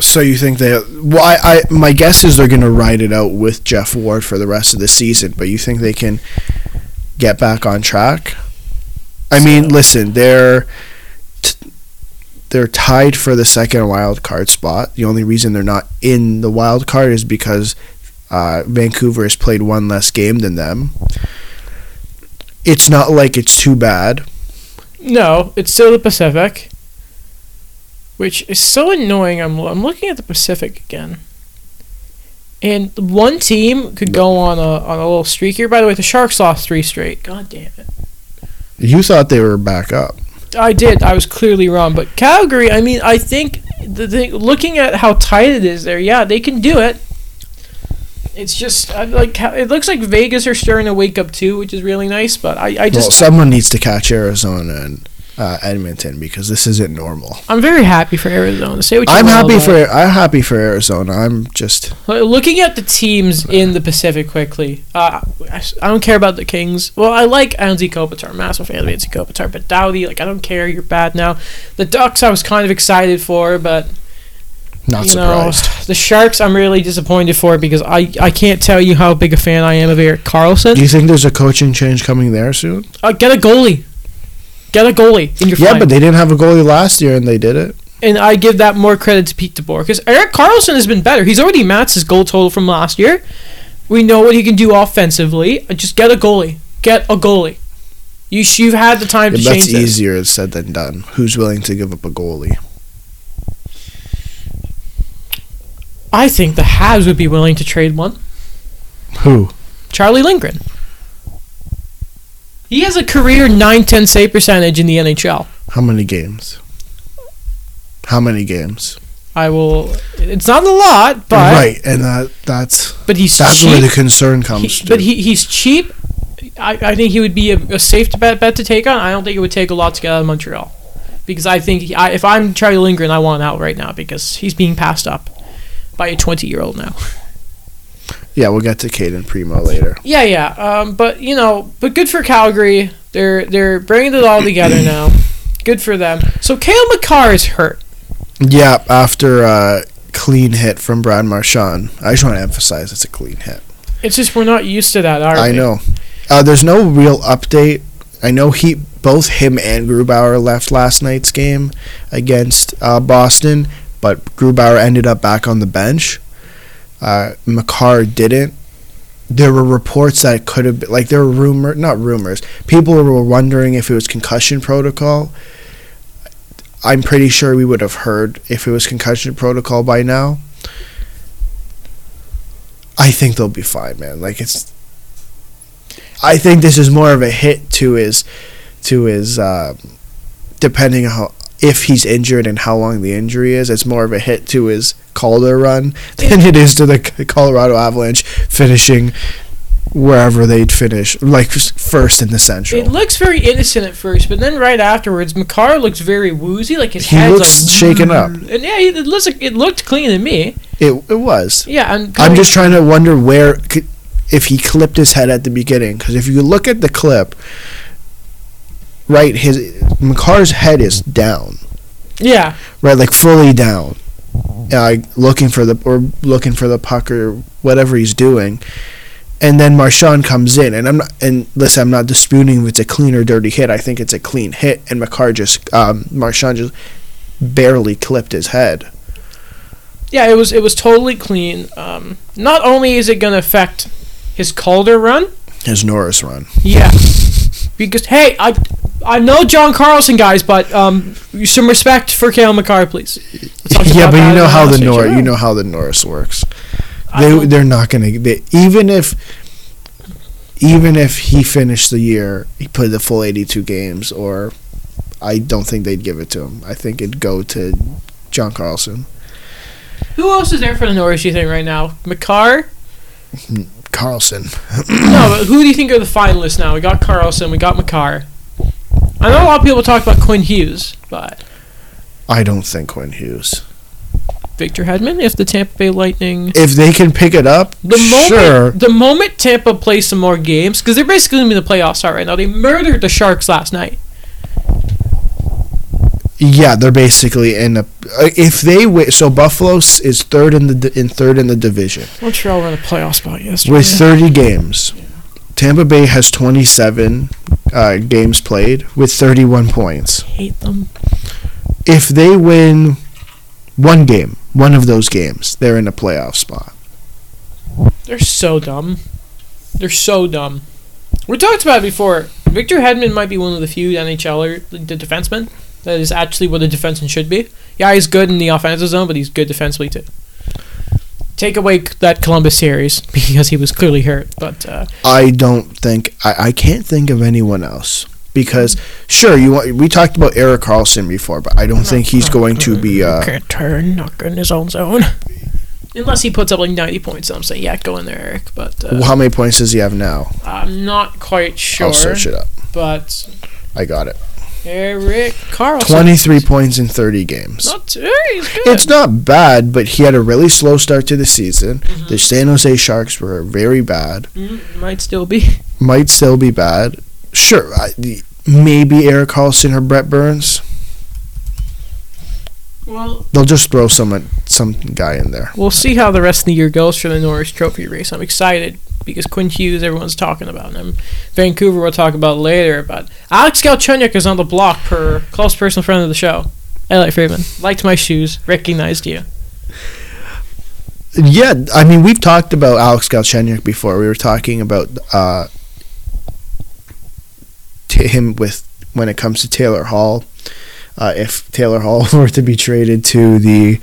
so you think they? Well, my guess is they're going to ride it out with Jeff Ward for the rest of the season. But you think they can get back on track? I mean, listen, they're tied for the second wild card spot. The only reason they're not in the wild card is because Vancouver has played one less game than them. It's not like it's too bad. No, it's still the Pacific. which is so annoying. I'm looking at the Pacific again. And one team could go on a little streak here. By the way, the Sharks lost 3 straight. God damn it. You thought they were back up. I did. I was clearly wrong. But Calgary, I mean, I think the thing, looking at how tight it is there, yeah, they can do it. It's just like it looks like Vegas are starting to wake up too, which is really nice. But I just someone needs to catch Arizona and Edmonton because this isn't normal. I'm very happy for Arizona. Say what you I'm happy for Arizona. I'm just looking at the teams in the Pacific quickly. I don't care about the Kings. Well, I like Anze Kopitar, massive fan of Anze Kopitar, but Doughty, like I don't care. You're bad now. The Ducks, I was kind of excited for, but. Not surprised. You know, the Sharks, I'm really disappointed for because I can't tell you how big a fan I am of Erik Karlsson. Do you think there's a coaching change coming there soon? Get a goalie. Get a goalie. And you're fine. Yeah, but they didn't have a goalie last year, and they did it. And I give that more credit to Pete DeBoer because Erik Karlsson has been better. He's already matched his goal total from last year. We know what he can do offensively. Just get a goalie. Get a goalie. You've had the time to change it. That's easier said than done. Who's willing to give up a goalie? I think the Habs would be willing to trade one. Who? Charlie Lindgren. He has a career 9-10 save percentage in the NHL. How many games? How many games? I will... It's not a lot, but... Right, and that's... But he's that's cheap. Where the concern comes to. But he's cheap. I think he would be a safe bet to take on. I don't think it would take a lot to get out of Montreal. Because I think... if I'm Charlie Lindgren, I want out right now because he's being passed up by a 20-year-old now. Yeah, we'll get to Caden Primo later. Yeah. But you know, but good for Calgary. They're bringing it all together now. Good for them. So Cale Makar is hurt. Yeah, after a clean hit from Brad Marchand. I just want to emphasize it's a clean hit. It's just we're not used to that, are we? I know. There's no real update. I know both him and Grubauer left last night's game against Boston. But Grubauer ended up back on the bench. Makar didn't. There were reports that could have been... Like, there were rumors. People were wondering if it was concussion protocol. I'm pretty sure we would have heard if it was concussion protocol by now. I think they'll be fine, man. Like, it's... I think this is more of a hit to his... depending on how... If he's injured and how long the injury is, it's more of a hit to his Calder run than it is to the Colorado Avalanche finishing wherever they'd finish, like first in the Central. It looks very innocent at first, but then right afterwards, Makar looks very woozy, like his head looks like, shaken up. And yeah, it looked clean to me. It was. Yeah, I'm just trying to wonder where if he clipped his head at the beginning, because if you look at the clip. Right, Makar's head is down. Yeah. Right, like fully down, looking for the puck or whatever he's doing, and then Marchand comes in, and I'm not disputing if it's a clean or dirty hit. I think it's a clean hit, and Marchand just barely clipped his head. Yeah, it was totally clean. Not only is it going to affect his Calder run, his Norris run. Yeah. Because hey, I know John Carlson, guys, but some respect for Cale Makar, please. Yeah, but you know how the Norris works. They're not gonna even if he finished the year, he played the full 82 games, or I don't think they'd give it to him. I think it'd go to John Carlson. Who else is there for the Norris? You think right now, Makar? Carlson. No, but who do you think are the finalists now? We got Carlson, we got Makar. I know a lot of people talk about Quinn Hughes, but... I don't think Quinn Hughes. Victor Hedman, if the Tampa Bay Lightning... If they can pick it up, sure. The moment Tampa plays some more games, because they're basically going to be in the playoffs right now. They murdered the Sharks last night. Yeah, they're basically in a. If they win, so Buffalo is third in the division. Montreal won a playoff spot yesterday with 30 games. Yeah. Tampa Bay has 27 games played with 31 points. I hate them. If they win one game, one of those games, they're in a playoff spot. They're so dumb. We talked about it before. Victor Hedman might be one of the few NHLer, the defensemen. That is actually what a defenseman should be. Yeah, he's good in the offensive zone, but he's good defensively too. Take away that Columbus series because he was clearly hurt, but I don't think I can't think of anyone else because sure we talked about Erik Karlsson before, but I don't think he's going to be can't turn, not good in his own zone unless he puts up like 90 points. I'm saying, yeah, go in there, Eric. But well, how many points does he have now? I'm not quite sure. I'll search it up. But I got it. Erik Karlsson. 23 points in 30 games. Not too, he's good. It's not bad, but he had a really slow start to the season. Mm-hmm. The San Jose Sharks were very bad. Might still be bad. Sure, maybe Erik Karlsson or Brett Burns. Well, they'll just throw some guy in there. We'll see how the rest of the year goes for the Norris Trophy race. I'm excited. Because Quinn Hughes, everyone's talking about him. Vancouver, we'll talk about later. But Alex Galchenyuk is on the block per close personal friend of the show. Elliot Friedman. Liked my shoes. Recognized you. Yeah, I mean, we've talked about Alex Galchenyuk before. We were talking about him with when it comes to Taylor Hall. If Taylor Hall were to be traded to the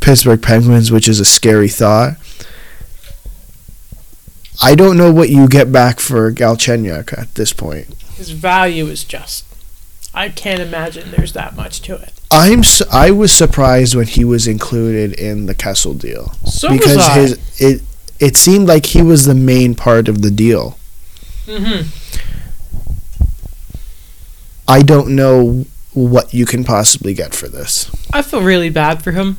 Pittsburgh Penguins, which is a scary thought. I don't know what you get back for Galchenyuk at this point. His value is just... I can't imagine there's that much to it. I was surprised when he was included in the Kessel deal. So because was I. It seemed like he was the main part of the deal. Mm-hmm. I don't know what you can possibly get for this. I feel really bad for him.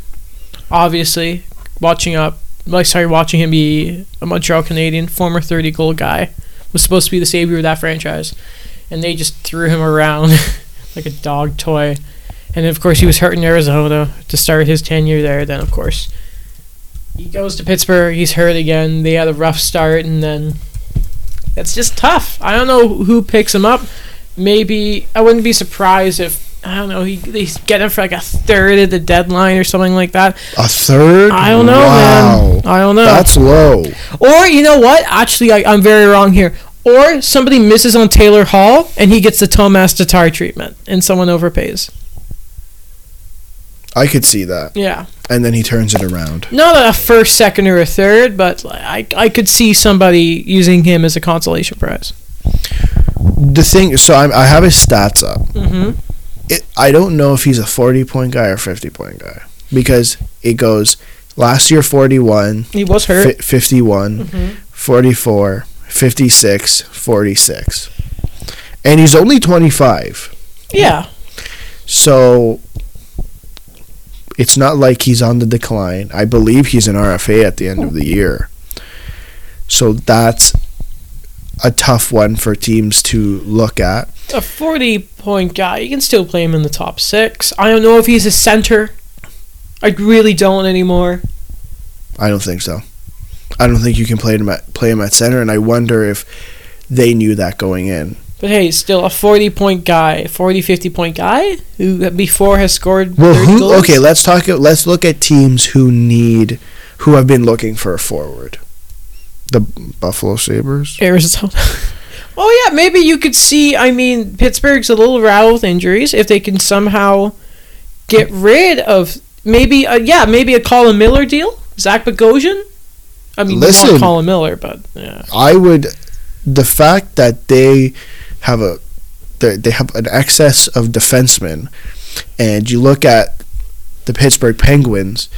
Obviously, watching him be a Montreal Canadian, former 30-goal guy, was supposed to be the savior of that franchise, and they just threw him around like a dog toy. And then, of course, he was hurt in Arizona to start his tenure there. Then, of course, he goes to Pittsburgh. He's hurt again. They had a rough start, and then that's just tough. I don't know who picks him up. Maybe I wouldn't be surprised if. I don't know. They get him for like a third at the deadline or something like that. A third? I don't know, wow. Man. I don't know. That's low. Or, you know what? Actually, I'm very wrong here. Or somebody misses on Taylor Hall and he gets the Tomas Tatar treatment and someone overpays. I could see that. Yeah. And then he turns it around. Not a first, second, or a third, but I could see somebody using him as a consolation prize. The thing, so I have his stats up. Mm-hmm. I don't know if he's a 40-point guy or 50-point guy because it goes last year 41. He was hurt. 51, mm-hmm. 44, 56, 46. And he's only 25. Yeah. So it's not like he's on the decline. I believe he's an RFA at the end of the year. So that's a tough one for teams to look at. A 40-point guy, you can still play him in the top six. I don't know if he's a center. I really don't anymore. I don't think so. I don't think you can play him at center, and I wonder if they knew that going in. But hey, still a 40-point guy, 40, 50-point guy who before has scored 30 goals. Okay, let's look at teams who have been looking for a forward. The Buffalo Sabres? Arizona. Oh, yeah, maybe you could see, I mean, Pittsburgh's a little row with injuries. If they can somehow get rid of maybe a Colin Miller deal, Zach Bogosian. I mean, not Colin Miller, but yeah. The fact that they have an excess of defensemen, and you look at the Pittsburgh Penguins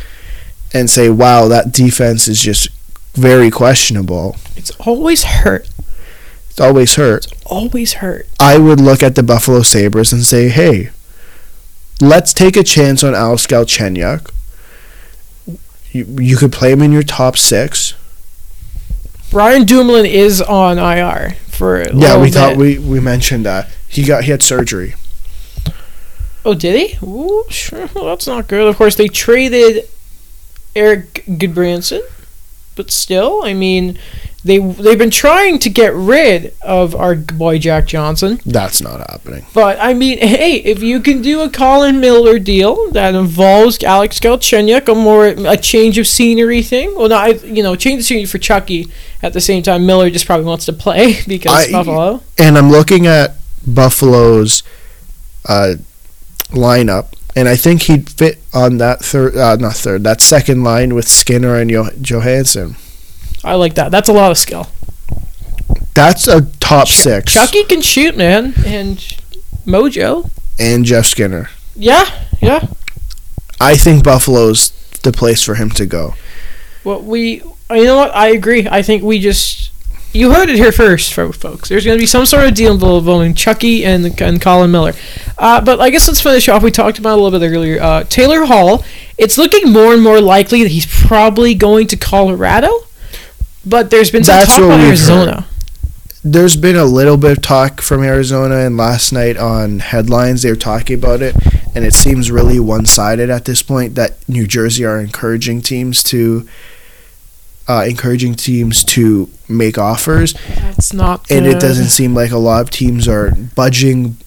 and say, wow, that defense is just very questionable. It's always hurt. I would look at the Buffalo Sabres and say, hey, let's take a chance on Alex Galchenyuk. You could play him in your top six. Brian Dumoulin is on IR for a little bit. Thought we mentioned that. He had surgery. Oh, did he? Ooh, sure. Well, that's not good. Of course, they traded Eric Goodbranson. But still, I mean, they've been trying to get rid of our boy Jack Johnson. That's not happening. But, I mean, hey, if you can do a Colin Miller deal that involves Alex Galchenyuk, a change of scenery thing. Well, no, change of scenery for Chucky. At the same time, Miller just probably wants to play because Buffalo. And I'm looking at Buffalo's lineup, and I think he'd fit on that second line with Skinner and Johansson. I like that. That's a lot of skill. That's a top six. Chucky can shoot, man, and Mojo. And Jeff Skinner. Yeah. I think Buffalo's the place for him to go. Well, you know what? I agree. I think you heard it here first, folks. There's going to be some sort of deal involving Chucky and Colin Miller. But I guess let's finish off. We talked about it a little bit earlier. Taylor Hall, it's looking more and more likely that he's probably going to Colorado. But there's been some talk about Arizona. Heard. There's been a little bit of talk from Arizona, and last night on Headlines they were talking about it, and it seems really one-sided at this point that New Jersey are encouraging teams to make offers. That's not good. And it doesn't seem like a lot of teams are budging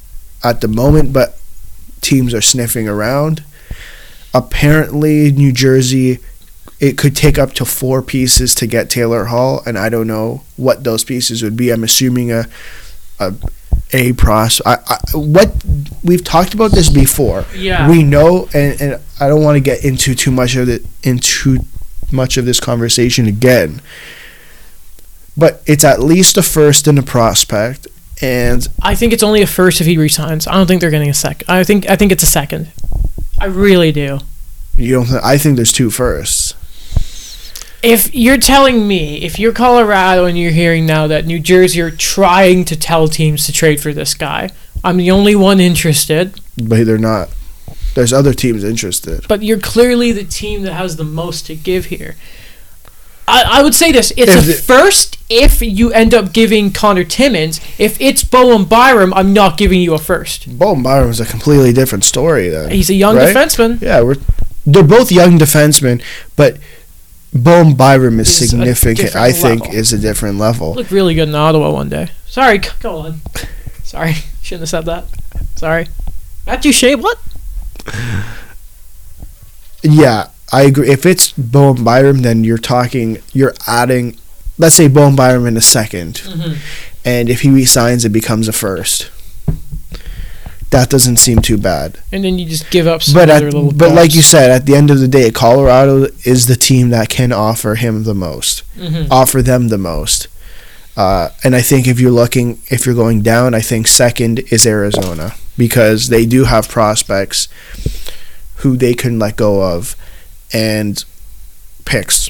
at the moment, but teams are sniffing around. Apparently, New Jersey, it could take up to 4 pieces to get Taylor Hall, and I don't know what those pieces would be. I'm assuming a prospect. What we've talked about this before. Yeah. We know, and I don't want to get into too much of this conversation again. But it's at least a first and a prospect, and I think it's only a first if he resigns. I don't think they're getting a second. I think it's a second. I really do. You don't? I think there's 2 firsts. If you're telling me, if you're Colorado and you're hearing now that New Jersey are trying to tell teams to trade for this guy, I'm the only one interested. But they're not. There's other teams interested. But you're clearly the team that has the most to give here. I would say this. It's a first if you end up giving Connor Timmins. If it's Bo and Byram, I'm not giving you a first. Bo and Byram is a completely different story, then. He's a young defenseman. Yeah, they're both young defensemen, but Bo Byram is significant. I think is a different level. Looked really good in Ottawa one day. Sorry, go on. Sorry, shouldn't have said that. Sorry, Matt Duchesne. What? Yeah, I agree. If it's Bo Byram, then you're adding. Let's say Bo Byram in a second, and if he resigns, it becomes a first. That doesn't seem too bad. And then you just give up some little But like you said, at the end of the day, Colorado is the team that can offer him the most. Mm-hmm. Offer them the most. And I think if you're going down, I think second is Arizona. Because they do have prospects who they can let go of and picks.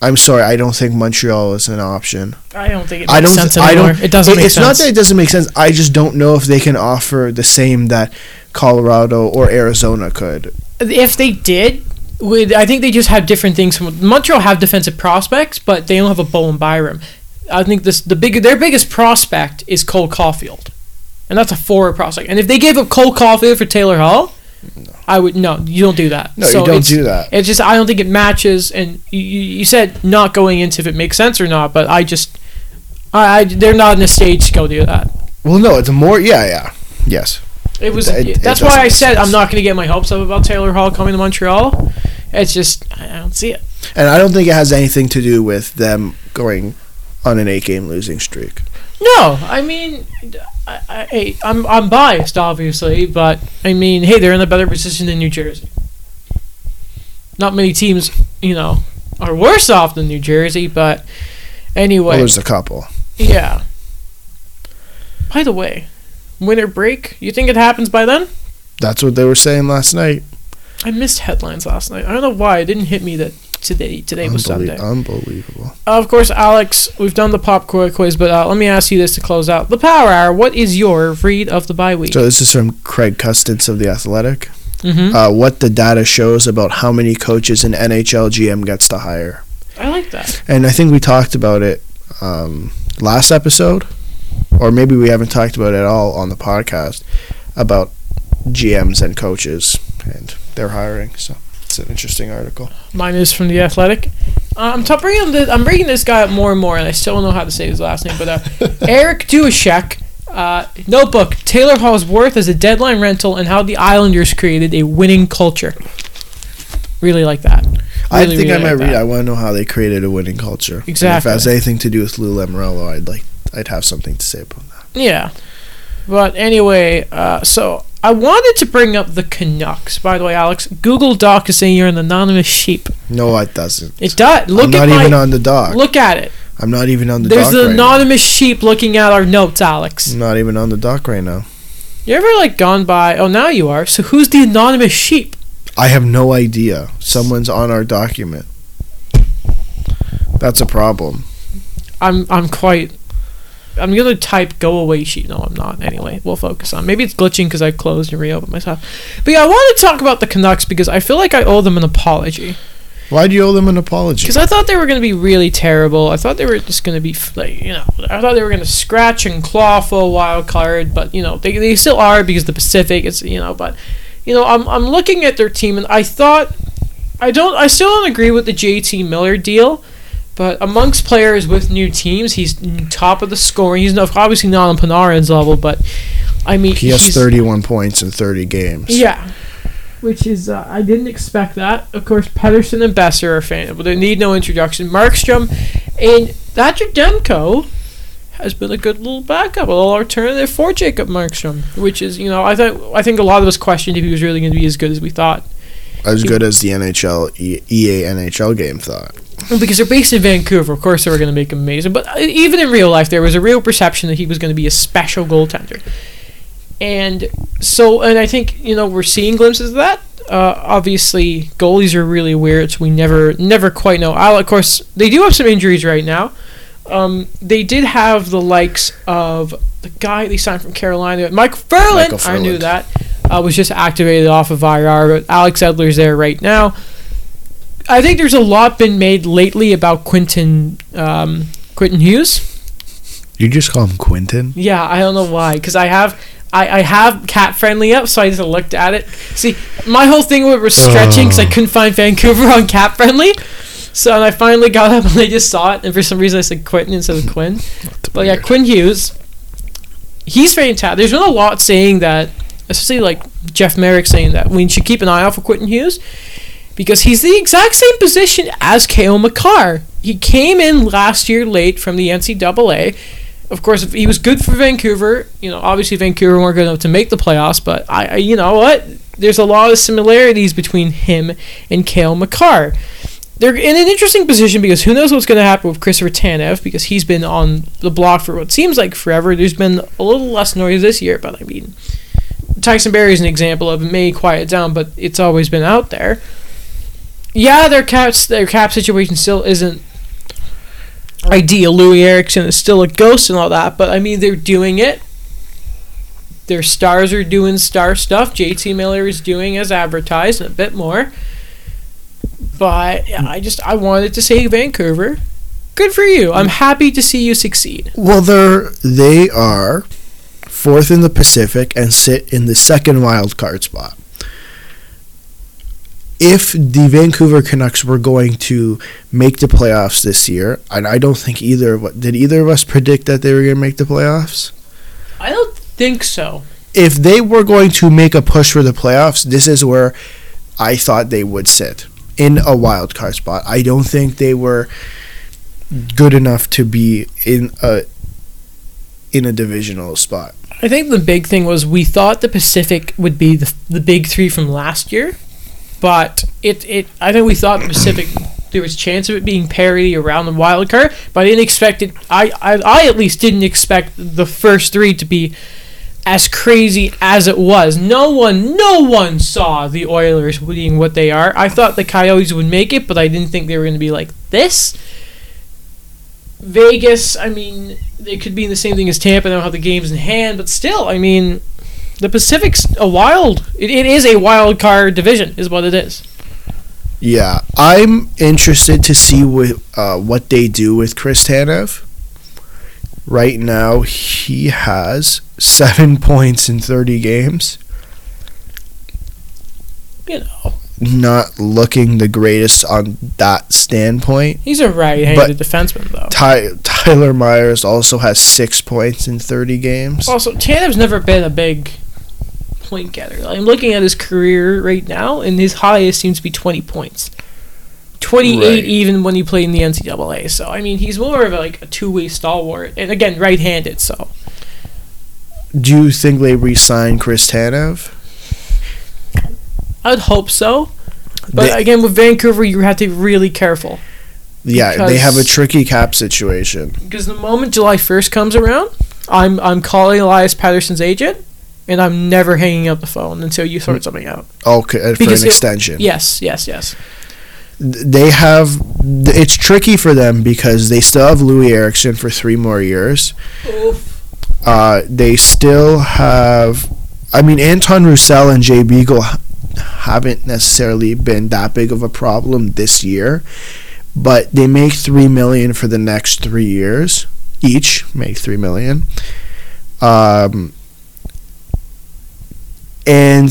I'm sorry, I don't think Montreal is an option. I don't think it makes sense anymore. It doesn't make sense. It's not that it doesn't make sense. I just don't know if they can offer the same that Colorado or Arizona could. If they did, I think they just have different things. Montreal have defensive prospects, but they don't have a Bo and Byram. I think their biggest prospect is Cole Caulfield, and that's a forward prospect. And if they gave up Cole Caulfield for Taylor Hall... you don't do that. No, so you don't do that. It's just, I don't think it matches, and you said not going into if it makes sense or not, but they're not in a stage to go do that. Well, no, it's more, yes. That's why I said I'm not going to get my hopes up about Taylor Hall coming to Montreal. It's just, I don't see it. And I don't think it has anything to do with them going on an 8-game losing streak. No, I mean, I'm biased, obviously, but, I mean, hey, they're in a better position than New Jersey. Not many teams, are worse off than New Jersey, but anyway. Well, there's a couple. Yeah. By the way, winter break, you think it happens by then? That's what they were saying last night. I missed headlines last night. I don't know why. It didn't hit me that... Today was Sunday. Unbelievable. Of course, Alex, we've done the pop quiz, but let me ask you this to close out the Power Hour. What is your read of the bye week? So this is from Craig Custance of The Athletic. Mm-hmm. What the data shows about how many coaches an NHL GM gets to hire. I like that. And I think we talked about it last episode, or maybe we haven't talked about it at all on the podcast, about GMs and coaches and their hiring, so... It's an interesting article. Mine is from The Athletic. I'm bringing this guy up more and more, and I still don't know how to say his last name, but Eric Dushek, notebook, Taylor Hall's worth as a deadline rental and how the Islanders created a winning culture. Really like that. I might read that. I want to know how they created a winning culture. Exactly. And if it has anything to do with Lou Lamoriello, I'd have something to say about that. Yeah. But anyway, so I wanted to bring up the Canucks. By the way, Alex, Google Doc is saying you're an anonymous sheep. No, it doesn't. It does. I'm not even on the doc. Look at it. I'm not even on the doc. There's an anonymous sheep looking at our notes, Alex. I'm not even on the doc right now. You ever like gone by? Oh, now you are. So who's the anonymous sheep? I have no idea. Someone's on our document. That's a problem. I'm going to type go away sheep. No, I'm not. Anyway, we'll focus on. Maybe it's glitching because I closed and reopened myself. But yeah, I want to talk about the Canucks because I feel like I owe them an apology. Why do you owe them an apology? Because I thought they were going to be really terrible. I thought they were just going to be, like, you know, I thought they were going to scratch and claw for a wild card, but, you know, they still are because the Pacific is, you know, but, you know, I'm looking at their team, and I thought, I still don't agree with the JT Miller deal, but amongst players with new teams, he's top of the scoring. He's obviously not on Panarin's level, but, I mean, he has 31 points in 30 games. Yeah. Which is, I didn't expect that. Of course, Pettersson and Besser are fans, but they need no introduction. Markstrom and Thatcher Demko has been a good little backup, a little alternative for Jacob Markstrom, which is, you know, I think a lot of us questioned if he was really going to be as good as we thought. As good as the NHL, EA NHL game thought. Because they're based in Vancouver, of course they were going to make him amazing, but even in real life, there was a real perception that he was going to be a special goaltender. And I think, you know, we're seeing glimpses of that. Obviously, goalies are really weird, so we never quite know. Of course, they do have some injuries right now. They did have the likes of the guy they signed from Carolina, Mike Furlan. I knew that. Was just activated off of IR, but Alex Edler's there right now. I think there's a lot been made lately about Quentin Hughes. You just call him Quentin? Yeah, I don't know why, because I have Cat Friendly up, so I just looked at it. See, my whole thing was stretching because I couldn't find Vancouver on Cat Friendly. So and I finally got up and I just saw it. And for some reason, I said Quentin instead of Quinn. But yeah, Quinn Hughes, he's fantastic. There's been a lot saying that, especially like Jeff Merrick saying that we should keep an eye out for Quentin Hughes because he's the exact same position as Cale Makar. He came in last year late from the NCAA. Of course, if he was good for Vancouver. You know, obviously Vancouver weren't good enough to make the playoffs, but you know what? There's a lot of similarities between him and Cale Makar. They're in an interesting position because who knows what's going to happen with Christopher Tanev because he's been on the block for what seems like forever. There's been a little less noise this year, but I mean, Tyson Berry is an example of it may quiet down, but it's always been out there. Yeah, their cap situation still isn't ideal. Louis Eriksson is still a ghost and all that, but I mean they're doing it. Their stars are doing star stuff. JT Miller is doing as advertised and a bit more. But I wanted to say Vancouver, good for you. I'm happy to see you succeed. Well, they are fourth in the Pacific and sit in the second wild card spot. If the Vancouver Canucks were going to make the playoffs this year, and I don't think either of us predict that they were going to make the playoffs? I don't think so. If they were going to make a push for the playoffs, this is where I thought they would sit, in a wild card spot. I don't think they were good enough to be in a divisional spot. I think the big thing was we thought the Pacific would be the big three from last year. But I think we thought the Pacific, there was chance of it being parity around the wild card, but I didn't expect it. I at least didn't expect the first three to be as crazy as it was. No one saw the Oilers being what they are. I thought the Coyotes would make it, but I didn't think they were going to be like this. Vegas, I mean, they could be in the same thing as Tampa. They don't have the games in hand, but still, I mean, the Pacific's it is a wild card division, is what it is. Yeah, I'm interested to see what they do with Chris Tanev. Right now, he has 7 points in 30 games. You know, not looking the greatest on that standpoint. He's a right-handed defenseman, though. Tyler Myers also has 6 points in 30 games. Also, Tanev's never been a big point getter. I'm looking at his career right now, and his highest seems to be 20 points. 28 right. Even when he played in the NCAA. So, I mean, he's more of a two-way stalwart. And, again, right-handed, so. Do you think they re-sign Chris Tanev? I would hope so. But again, with Vancouver, you have to be really careful. Yeah, they have a tricky cap situation. Because the moment July 1st comes around, I'm calling Elias Patterson's agent, and I'm never hanging up the phone until you sort something out. Okay, for an extension. Yes. They have... It's tricky for them because they still have Louis Eriksson for 3 more years. They still have... I mean, Anton Roussel and Jay Beagle haven't necessarily been that big of a problem this year, but they make $3 million for the next 3 years each. Make $3 million, and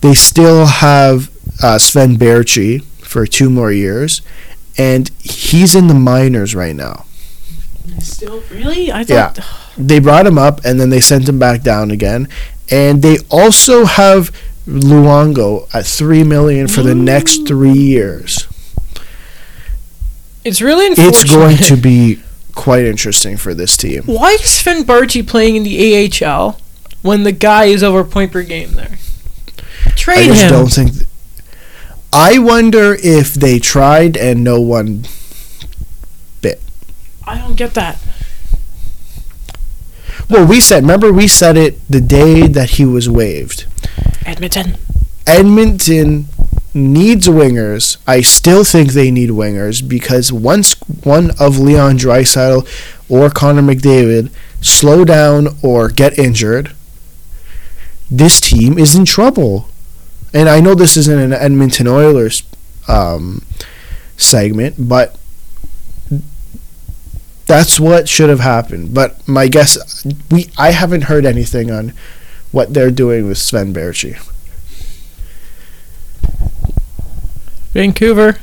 they still have Sven Berchi for 2 more years, and he's in the minors right now. Still, really? I thought. Yeah. They brought him up and then they sent him back down again, and they also have Luongo at $3 million for the next 3 years. It's really unfortunate. It's going to be quite interesting for this team. Why is Sven Barchi playing in the AHL when the guy is over point per game there? Trade him. I just don't think... I wonder if they tried and no one bit. I don't get that. Well, remember we said it the day that he was waived. Edmonton needs wingers. I still think they need wingers because once one of Leon Draisaitl or Connor McDavid slow down or get injured, this team is in trouble. And I know this isn't an Edmonton Oilers segment, but that's what should have happened. But my guess, I haven't heard anything on what they're doing with Sven Berchi. Vancouver.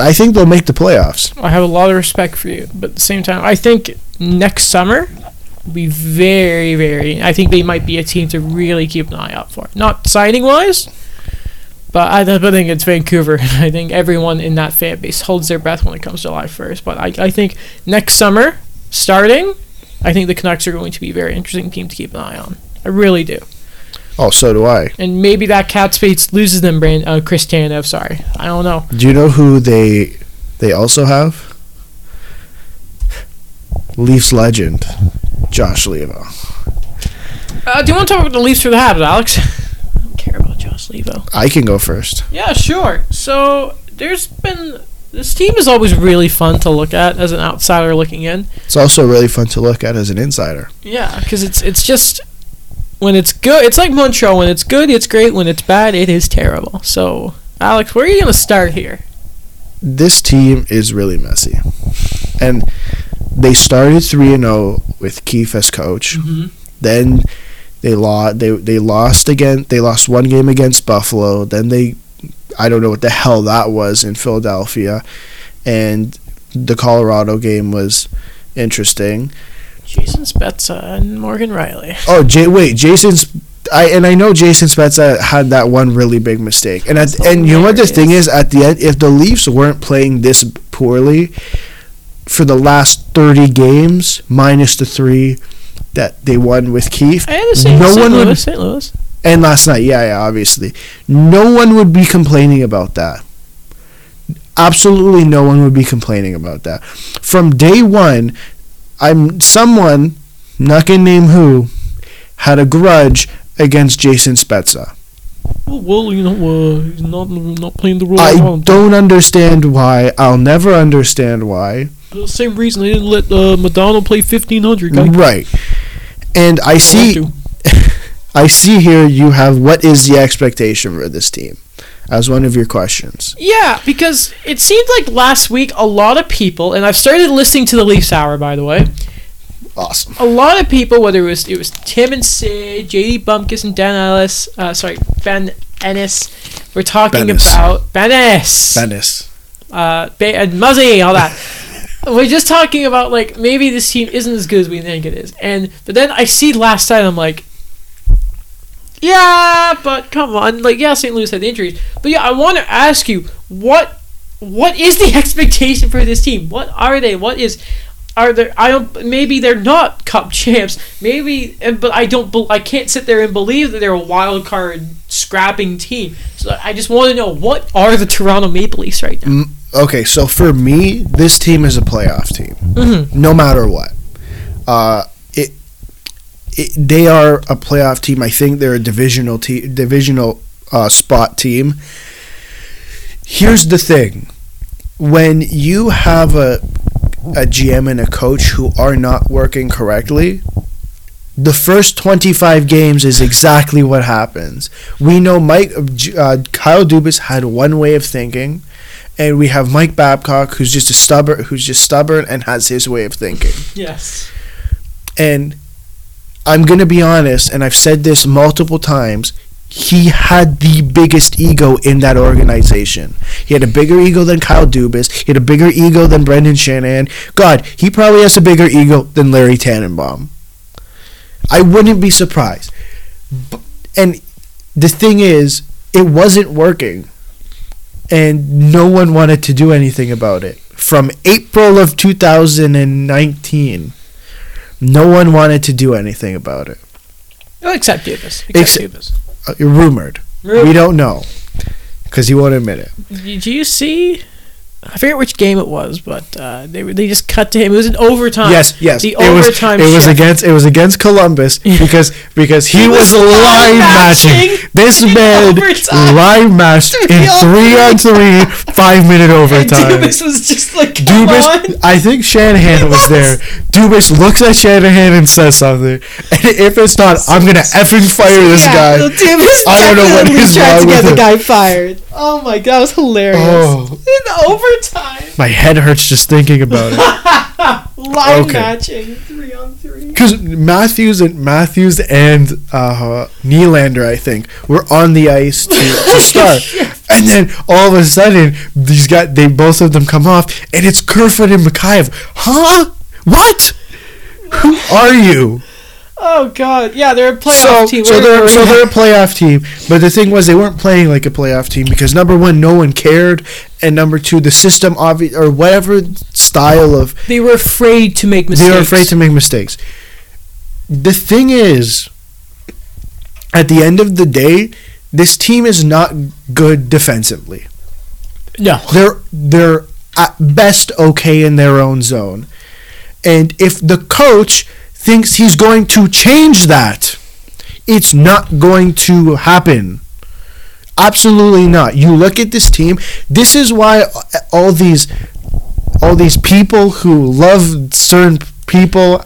I think they'll make the playoffs. I have a lot of respect for you, but at the same time, I think next summer will be very, very... I think they might be a team to really keep an eye out for. Not signing-wise, but I think it's Vancouver. I think everyone in that fan base holds their breath when it comes to July 1st. But I think next summer, starting, I think the Canucks are going to be a very interesting team to keep an eye on. I really do. Oh, so do I. And maybe that cap space loses them, Chris Tanev. Sorry. I don't know. Do you know who they also have? Leafs legend, Josh Levo. Do you want to talk about the Leafs for the habit, Alex? I don't care about Josh Levo. I can go first. Yeah, sure. So, this team is always really fun to look at as an outsider looking in. It's also really fun to look at as an insider. Yeah, because it's just... When it's good, it's like Montreal. When it's good, it's great. When it's bad, it is terrible. So, Alex, where are you going to start here? This team is really messy. And they started 3-0 with Keefe as coach. Mm-hmm. Then they lost one game against Buffalo. Then I don't know what the hell that was in Philadelphia. And the Colorado game was interesting. Jason Spezza and Morgan Rielly. I know Jason Spezza had that one really big mistake. And you know what the thing is? At the end, if the Leafs weren't playing this poorly for the last 30 games, minus the 3 that they won with Keefe, St. Louis. And last night, yeah, obviously. No one would be complaining about that. Absolutely no one would be complaining about that. From day one... someone, not gonna name who, had a grudge against Jason Spezza. Well, you know, he's not playing the role. I don't understand why. I'll never understand why. The same reason they didn't let Madonna play 1500. Guy. Right, and I see here you have what is the expectation for this team as one of your questions. Yeah, because it seemed like last week a lot of people, and I've started listening to the Leafs Hour, by the way. Awesome. A lot of people, whether it was Tim and Sid, JD Bumpkus and Ben Ennis, were talking about Bennis. And Muzzy, all that. We're just talking about, like, maybe this team isn't as good as we think it is. But then I see last night, I'm like, yeah, but come on. Like, yeah, St. Louis had injuries. But, yeah, I want to ask you, what is the expectation for this team? What are they? What is... are there? Maybe they're not Cup champs. Maybe, but I can't sit there and believe that they're a wild card scrapping team. So I just want to know, what are the Toronto Maple Leafs right now? Okay, so for me, this team is a playoff team, no matter what. They are a playoff team. I think they're a divisional spot team. Here's the thing: when you have a GM and a coach who are not working correctly, the first 25 games is exactly what happens. We know Kyle Dubas had one way of thinking, and we have Mike Babcock, who's just stubborn and has his way of thinking. Yes. And I'm going to be honest, and I've said this multiple times, he had the biggest ego in that organization. He had a bigger ego than Kyle Dubas. He had a bigger ego than Brendan Shanahan. God, he probably has a bigger ego than Larry Tannenbaum. I wouldn't be surprised. And the thing is, it wasn't working. And no one wanted to do anything about it. From April of 2019... no one wanted to do anything about it. Except Dubas. Rumored. We don't know. Because he won't admit it. Did you see? I forget which game it was, but they just cut to him. It was in overtime. Yes. It was against Columbus because he was line matching. This man line matched in 3-on-3, 5-minute overtime. And Dubas was just like, come on. I think Shanahan was there. Dubas looks at Shanahan and says something. And if it's not, I'm going to effing fire this guy. Dubas I don't know what is wrong with him. Tried to get the guy fired. Oh my God, that was hilarious. In overtime. My head hurts just thinking about it. Line matching 3-on-3. Because Matthews and Nylander, I think, were on the ice to start, and then all of a sudden both of them come off, and it's Kerfoot and Mikhaev. Huh? What? Who are you? Oh God! Yeah, they're a playoff team. So they're a playoff team. But the thing was, they weren't playing like a playoff team because number one, no one cared, and number two, the system or whatever style of they were afraid to make mistakes. The thing is, at the end of the day, this team is not good defensively. No, they're at best okay in their own zone, and if the coach thinks he's going to change that, it's not going to happen. Absolutely not. You look at this team. This is why all these people who love certain people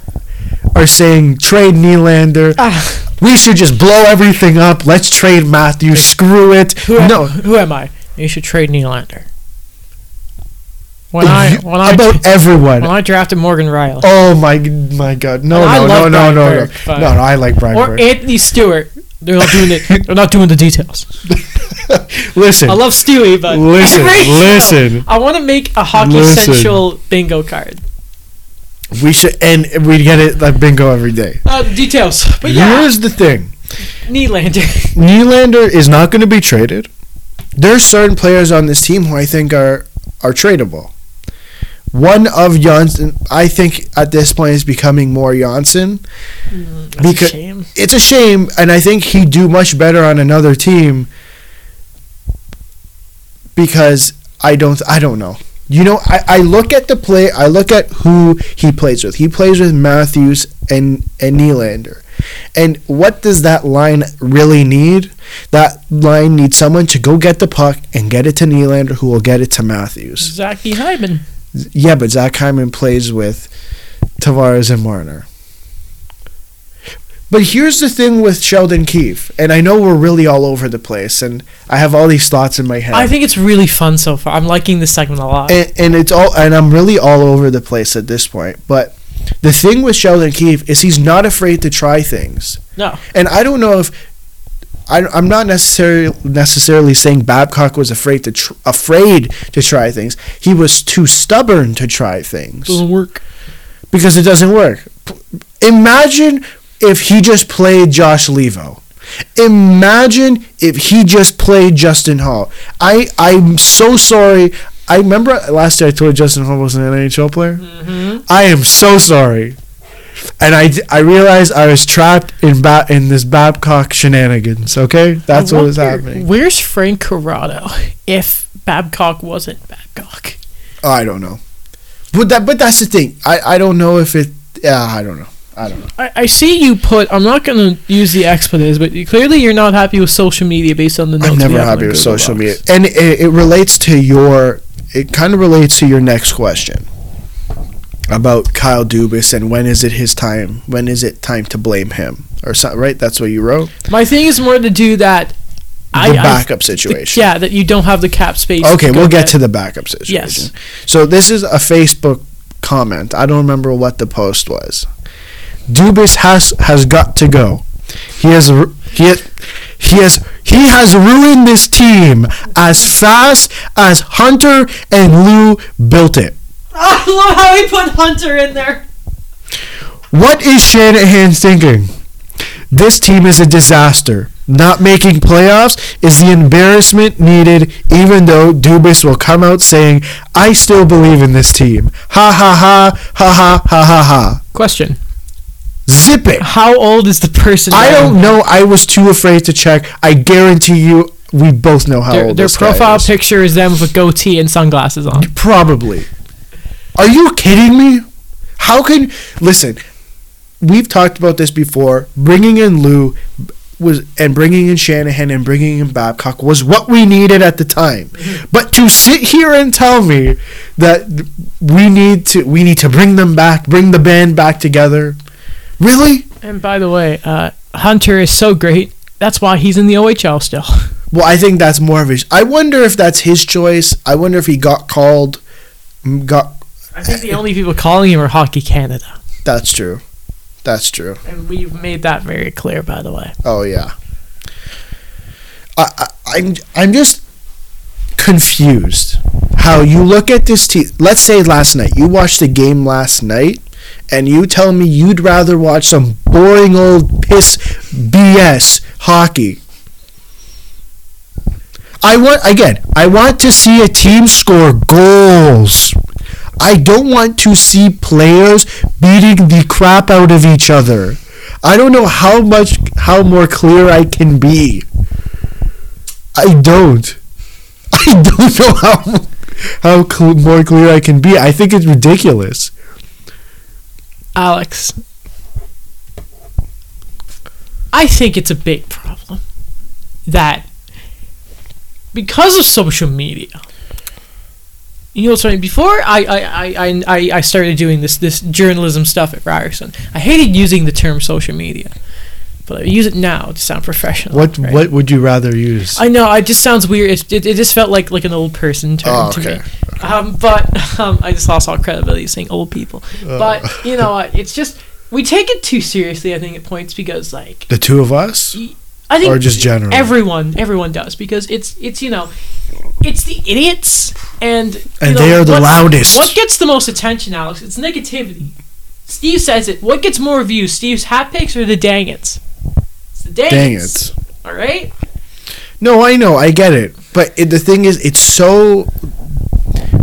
are saying trade Nylander. We should just blow everything up. Let's trade Matthews. Screw it. Who am I? You should trade Nylander. When I drafted Morgan Rielly. Oh my God! No, I like Brian Burke. Or Anthony Stewart. They're not doing it. They're not doing the details. Listen. I love Stewie, but listen. I want to make a Hockey Central bingo card. We should, and we get it like bingo every day. Details. But yeah. Here's the thing. Nylander is not going to be traded. There's certain players on this team who I think are tradable. One of Johnson, I think at this point is becoming more Johnson. That's a shame. It's a shame, and I think he'd do much better on another team because I don't know. You know, I look at the play. I look at who he plays with. He plays with Matthews and Nylander. And what does that line really need? That line needs someone to go get the puck and get it to Nylander, who will get it to Matthews. Zaki Hyman. Yeah, but Zach Hyman plays with Tavares and Marner. But here's the thing with Sheldon Keefe, and I know we're really all over the place, and I have all these thoughts in my head. I think it's really fun so far. I'm liking this segment a lot. And I'm really all over the place at this point. But the thing with Sheldon Keefe is he's not afraid to try things. No. And I don't know if I'm not necessarily saying Babcock was afraid to try things. He was too stubborn to try things. Doesn't work. Because it doesn't work. Imagine if he just played Josh Levo. Imagine if he just played Justin Hall. I'm so sorry. I remember last year I told Justin Hall was an NHL player. Mm-hmm. I am so sorry. And I realized I was trapped in this Babcock shenanigans, okay? That's what was happening. Where's Frank Corrado if Babcock wasn't Babcock? I don't know. But that's the thing. I don't know if it... Yeah, I don't know. I don't know. I see you put... I'm not going to use the expletives, but clearly you're not happy with social media based on the notes. I'm never happy with social media. And it relates to your... It kind of relates to your next question about Kyle Dubas and when is it his time? When is it time to blame him? Or something, right? That's what you wrote? My thing is more to do that... The backup situation. Yeah, that you don't have the cap space. Okay, we'll get to the backup situation. Yes. So this is a Facebook comment. I don't remember what the post was. Dubas has got to go. He has ruined this team as fast as Hunter and Lou built it. I love how he put Hunter in there. What is Shanahan thinking? This team is a disaster. Not making playoffs is the embarrassment needed, even though Dubas will come out saying, I still believe in this team. Ha ha ha, ha ha ha ha ha. Question. Zip it. How old is the person? I don't know. I was too afraid to check. I guarantee you we both know how old this guy is. Their profile picture is them with a goatee and sunglasses on. Probably. Are you kidding me? Listen, we've talked about this before. Bringing in Lou... bringing in Shanahan and bringing in Babcock was what we needed at the time. But to sit here and tell me that we need to bring them back, bring the band back together, really? And by the way, Hunter is so great. That's why he's in the OHL still. Well, I think that's more of his. I wonder if that's his choice. I wonder if he got called. I think the only people calling him are Hockey Canada. That's true. That's true. And we've made that very clear, by the way. Oh, yeah. I'm just confused how you look at this team. Let's say last night. You watched the game last night, and you tell me you'd rather watch some boring old piss BS hockey. I want to see a team score goals. I don't want to see players beating the crap out of each other. I don't know how more clear I can be. I don't know how more clear I can be. I think it's ridiculous. Alex, I think it's a big problem that because of social media. You know what's funny? Before I started doing this journalism stuff at Ryerson, I hated using the term social media, but I use it now to sound professional. What would you rather use? I know it just sounds weird. It just felt like an old person term to me. Okay. But I just lost all credibility saying old people. But you know, it's just we take it too seriously. I think at points because like the two of us. I think or just generally everyone does because it's you know it's the idiots and they are the loudest. What gets the most attention, Alex? It's negativity. Steve says it. What gets more views, Steve's hat picks or the dang-its? It's the dang-its. All right. No, I know, I get it, but the thing is, it's so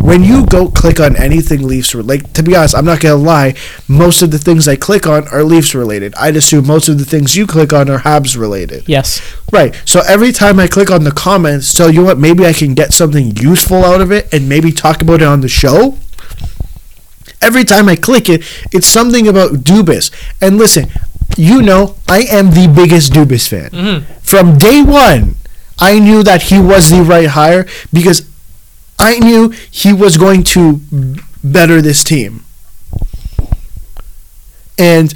when you go click on anything Leafs related, like to be honest, I'm not gonna lie. Most of the things I click on are Leafs related. I'd assume most of the things you click on are Habs related. Yes. Right. So every time I click on the comments, so you know what? Maybe I can get something useful out of it, and maybe talk about it on the show. Every time I click it, it's something about Dubas. And listen, you know, I am the biggest Dubas fan. Mm-hmm. From day one, I knew that he was the right hire because. I knew he was going to better this team. And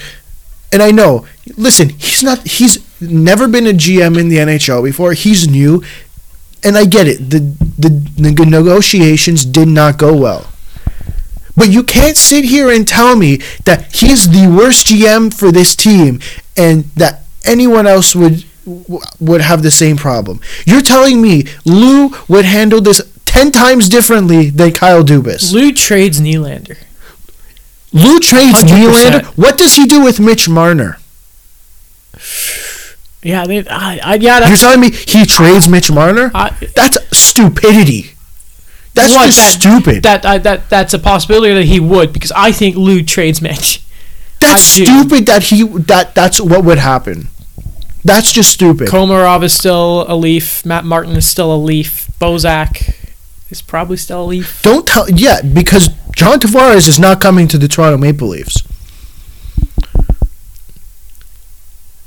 I know, listen, he's never been a GM in the NHL before. He's new. And I get it. The negotiations did not go well. But you can't sit here and tell me that he's the worst GM for this team and that anyone else would have the same problem. You're telling me Lou would handle this 10 times differently than Kyle Dubas. Lou trades Nylander. 100%. Nylander? What does he do with Mitch Marner? Yeah, you're telling me he trades Mitch Marner? That's stupidity. That's one, just stupid. That's a possibility that he would, because I think Lou trades Mitch. That's stupid that he that's what would happen. That's just stupid. Komarov is still a Leaf. Matt Martin is still a Leaf. Bozak is probably still a Leaf. Don't tell... Yeah, because John Tavares is not coming to the Toronto Maple Leafs.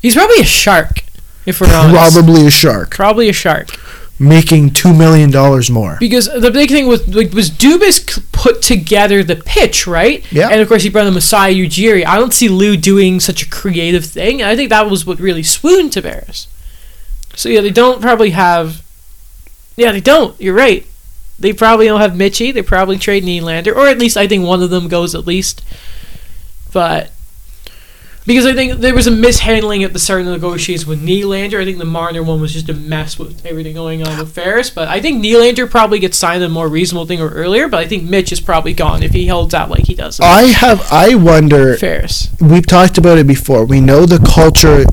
He's probably a shark, if we're honest. Probably a shark. Probably a shark. Making $2 million more. Because the big thing was Dubas put together the pitch, right? Yeah. And, of course, he brought in Masai Ujiri. I don't see Lou doing such a creative thing. And I think that was what really swooned Tavares. So, yeah, they don't probably have... Yeah, they don't. You're right. They probably don't have Mitchie. They probably trade Nylander. Or at least I think one of them goes at least. But... Because I think there was a mishandling at the start of the negotiations with Nylander. I think the Marner one was just a mess with everything going on with Ferris. But I think Nylander probably gets signed a more reasonable thing or earlier. But I think Mitch is probably gone if he holds out like he does. I wonder... Ferris. We've talked about it before. We know the culture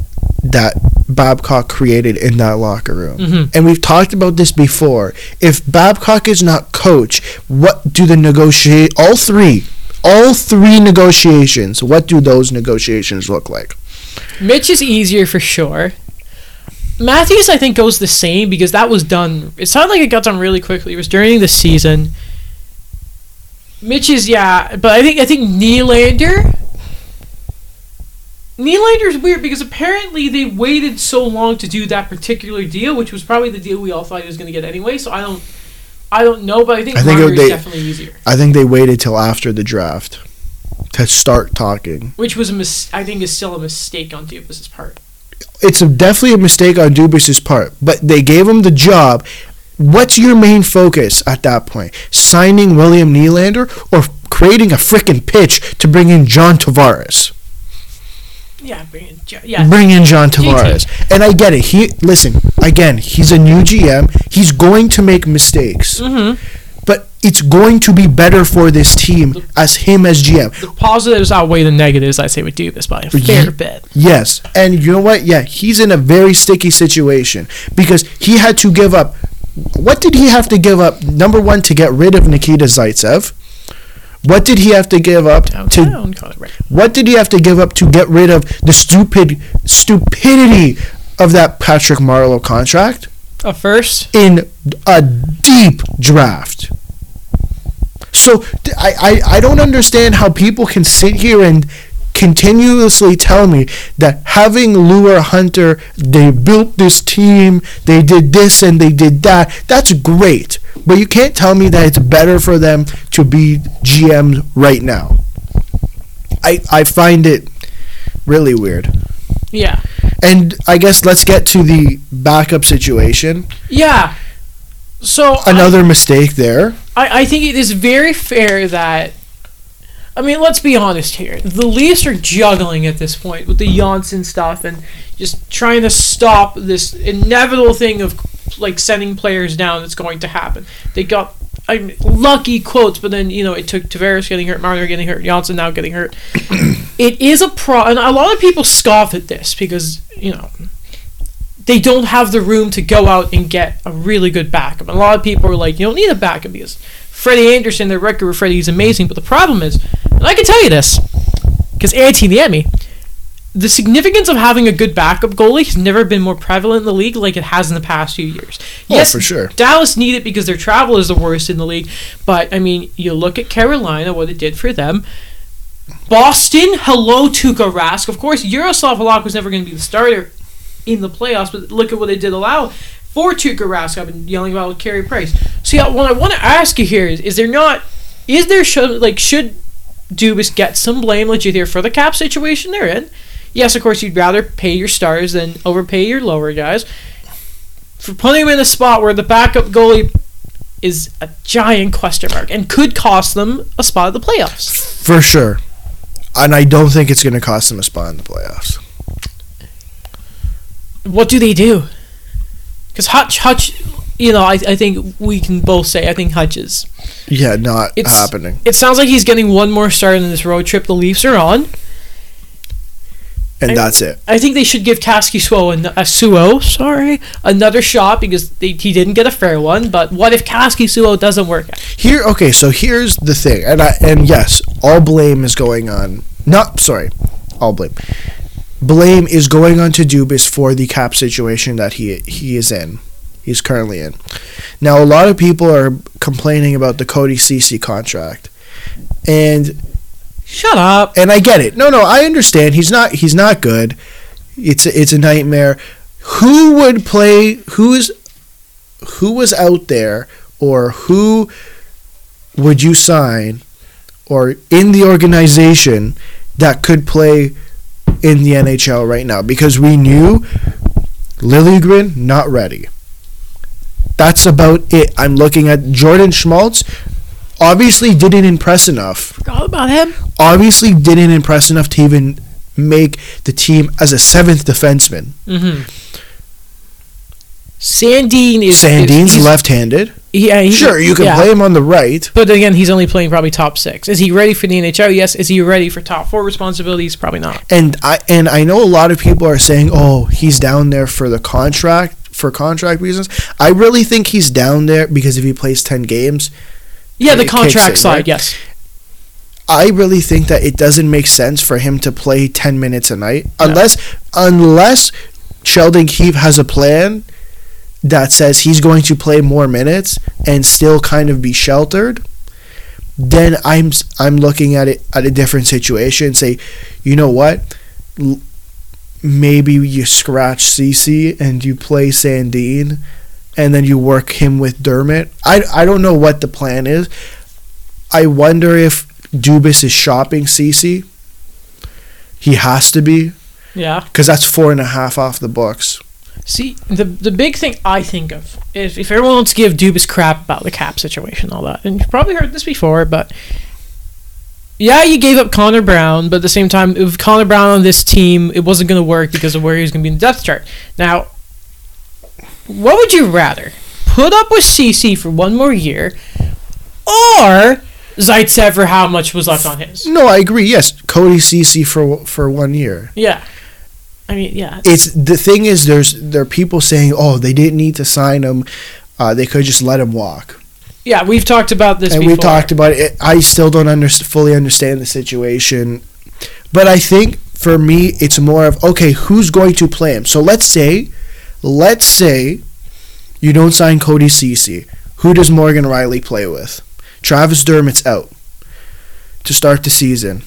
that Babcock created in that locker room. Mm-hmm. And we've talked about this before. If Babcock is not coach, what do the negotiate... All three negotiations, what do those negotiations look like? Mitch is easier for sure. Matthews, I think, goes the same because that was done. It sounded like it got done really quickly. It was during the season. Mitch is, yeah, but I think Nylander... Nylander's weird because apparently they waited so long to do that particular deal, which was probably the deal we all thought he was going to get anyway, so I don't know, but I think Marner is definitely easier. I think they waited till after the draft to start talking. Which was I think is still a mistake on Dubas' part. It's definitely a mistake on Dubas' part, but they gave him the job. What's your main focus at that point? Signing William Nylander or creating a freaking pitch to bring in John Tavares? Yeah, bring in John Tavares. GT. And I get it. He's a new GM. He's going to make mistakes. Mm-hmm. But it's going to be better for this team as GM. The positives outweigh the negatives, I say, with Dubas by a fair bit. Yes. And you know what? Yeah, he's in a very sticky situation because he had to give up. What did he have to give up? Number one, to get rid of Nikita Zaitsev. What did he have to give up to get rid of the stupidity of that Patrick Marleau contract? A first? In a deep draft. So I don't understand how people can sit here and continuously tell me that having Lou Hunter, they built this team, they did this and they did that. That's great. But you can't tell me that it's better for them to be GMs right now. I find it really weird. Yeah. And I guess let's get to the backup situation. Yeah. So another mistake there. I think it is very fair that... I mean, let's be honest here. The Leafs are juggling at this point with the Johnson stuff and just trying to stop this inevitable thing of... like sending players down, that's going to happen. They got lucky quotes, but then it took Tavares getting hurt, Marner getting hurt, Johnson now getting hurt. It is a problem, and a lot of people scoff at this because they don't have the room to go out and get a really good backup. And a lot of people are like, you don't need a backup because Freddie Anderson, their record with Freddie is amazing. But the problem is, and I can tell you this because Antti Niemi. The significance of having a good backup goalie has never been more prevalent in the league like it has in the past few years. Yes, for sure. Dallas need it because their travel is the worst in the league. But, I mean, you look at Carolina, what it did for them. Boston, hello, Tuukka Rask. Of course, Jaroslav Halak was never going to be the starter in the playoffs, but look at what they did allow for Tuukka Rask. I've been yelling about with Carey Price. So, yeah, what I want to ask you here should Dubas get some blame, legit here, for the cap situation they're in? Yes, of course, you'd rather pay your stars than overpay your lower guys. For putting them in a spot where the backup goalie is a giant question mark and could cost them a spot in the playoffs. For sure. And I don't think it's going to cost them a spot in the playoffs. What do they do? Because Hutch, I think we can both say, I think Hutch is... Yeah, it's happening. It sounds like he's getting one more start in this road trip the Leafs are on. And that's it. I think they should give Kaskisuo another shot because he didn't get a fair one. But what if Kaskisuo doesn't work out? Here, okay, so here's the thing. And yes, all blame is going on. Not, sorry, all blame. Blame is going on to Dubas for the cap situation that he is in. He's currently in. Now, a lot of people are complaining about the Cody Ceci contract. And... shut up. And I get it. No, I understand. He's not good. It's a nightmare. Who was out there, or who would you sign or in the organization that could play in the NHL right now? Because we knew Liljegren not ready. That's about it. I'm looking at Jordan Schmaltz. Obviously didn't impress enough. Forgot about him. Obviously didn't impress enough to even make the team as a 7th defenseman. Mm-hmm. Sandin's left-handed. Yeah, you can play him on the right. But again, he's only playing probably top 6. Is he ready for the NHL? Yes. Is he ready for top 4 responsibilities? Probably not. And I know a lot of people are saying, oh, he's down there for the contract, for contract reasons. I really think he's down there because if he plays 10 games... yeah, the contract side, right? Yes. I really think that it doesn't make sense for him to play 10 minutes a night unless Sheldon Keefe has a plan that says he's going to play more minutes and still kind of be sheltered. Then I'm looking at it at a different situation. Say, you know what? Maybe you scratch CeCe and you play Sandin. And then you work him with Dermott. I don't know what the plan is. I wonder if Dubas is shopping CeCe. He has to be. Yeah. Because that's 4.5 off the books. See, the big thing I think of is if everyone wants to give Dubas crap about the cap situation and all that, and you've probably heard this before, but yeah, you gave up Connor Brown, but at the same time, if Connor Brown on this team, it wasn't going to work because of where he was going to be in the depth chart. Now... what would you rather? Put up with CeCe for one more year or Zaitsev for how much was left on his? No, I agree. Yes, Cody CeCe for 1 year. Yeah. I mean, yeah. The thing is there are people saying, "Oh, they didn't need to sign him. They could just let him walk." Yeah, we've talked about this before. And we talked about it. I still don't fully understand the situation. But I think for me it's more of, okay, who's going to play him? So let's say you don't sign Cody Ceci. Who does Morgan Rielly play with? Travis Dermott's out to start the season.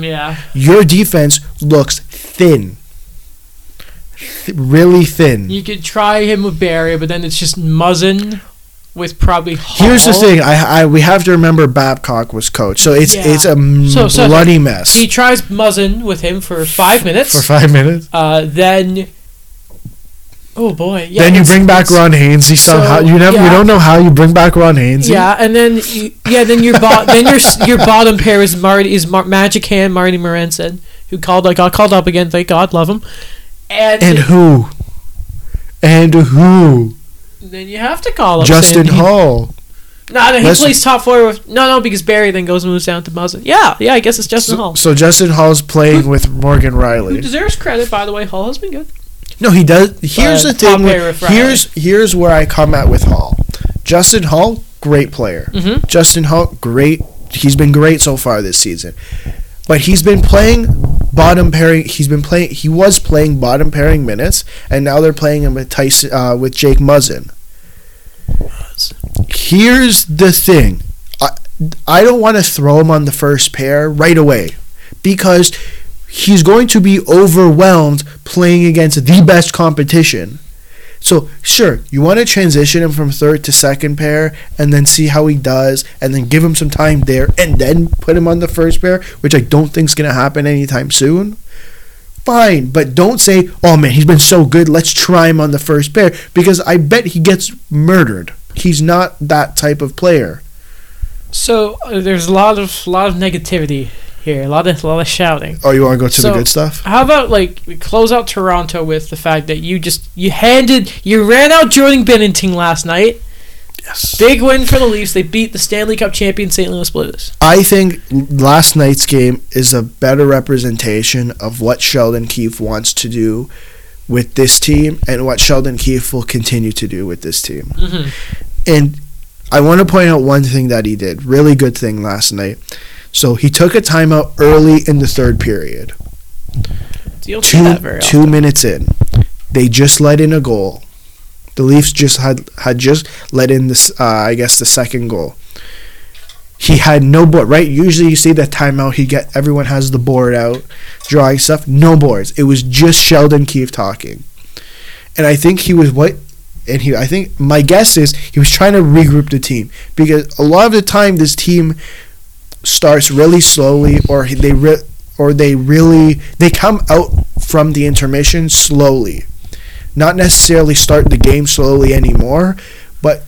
Yeah. Your defense looks thin. Really thin. You could try him with Barry, but then it's just Muzzin with probably Hall. Here's the thing. We have to remember Babcock was coach. So it's a bloody mess. He tries Muzzin with him for 5 minutes. Then... oh boy! Yeah, then you bring back Ron Hainsey somehow. You don't know how you bring back Ron Hainsey. Yeah, and then your bottom pair is Magic Hand Marty Morensen, who got called up again. Thank God, love him. And who? Then you have to call up Justin Hall. He plays top four with because Barry then goes and moves down to Muzzin. Yeah, I guess it's Justin Hall. So Justin Hall's playing with Morgan Rielly. Who deserves credit, by the way. Hall has been good. No, he does. Here's the thing. Here's where I come at with Hall. Justin Hall, great player. Mm-hmm. Justin Hall, great. He's been great so far this season. But he's been playing bottom pairing. He was playing bottom pairing minutes, and now they're playing him with Tyson, with Jake Muzzin. Here's the thing. I don't want to throw him on the first pair right away because he's going to be overwhelmed playing against the best competition. So, sure, you want to transition him from third to second pair and then see how he does and then give him some time there and then put him on the first pair, which I don't think is going to happen anytime soon. Fine, but don't say, oh, man, he's been so good, let's try him on the first pair, because I bet he gets murdered. He's not that type of player. So, there's a lot of negativity here, a lot of shouting. Oh, you want to go to the good stuff? How about we close out Toronto with the fact that you ran out Jordan Binnington last night, Yes. Big win for the Leafs. They beat the Stanley Cup champion St. Louis Blues. I think last night's game is a better representation of what Sheldon Keefe wants to do with this team and what Sheldon Keefe will continue to do with this team. Mm-hmm. And I want to point out one thing that he did. Really good thing last night. So he took a timeout early in the third period. You don't see that very often. 2 minutes in, they just let in a goal. The Leafs just had let in this, I guess, the second goal. He had no board, right? Usually you see that timeout, everyone has the board out, drawing stuff. No boards. It was just Sheldon Keefe talking. And I think he was my guess is he was trying to regroup the team, because a lot of the time this team starts really slowly, or they come out from the intermission slowly. Not necessarily start the game slowly anymore, but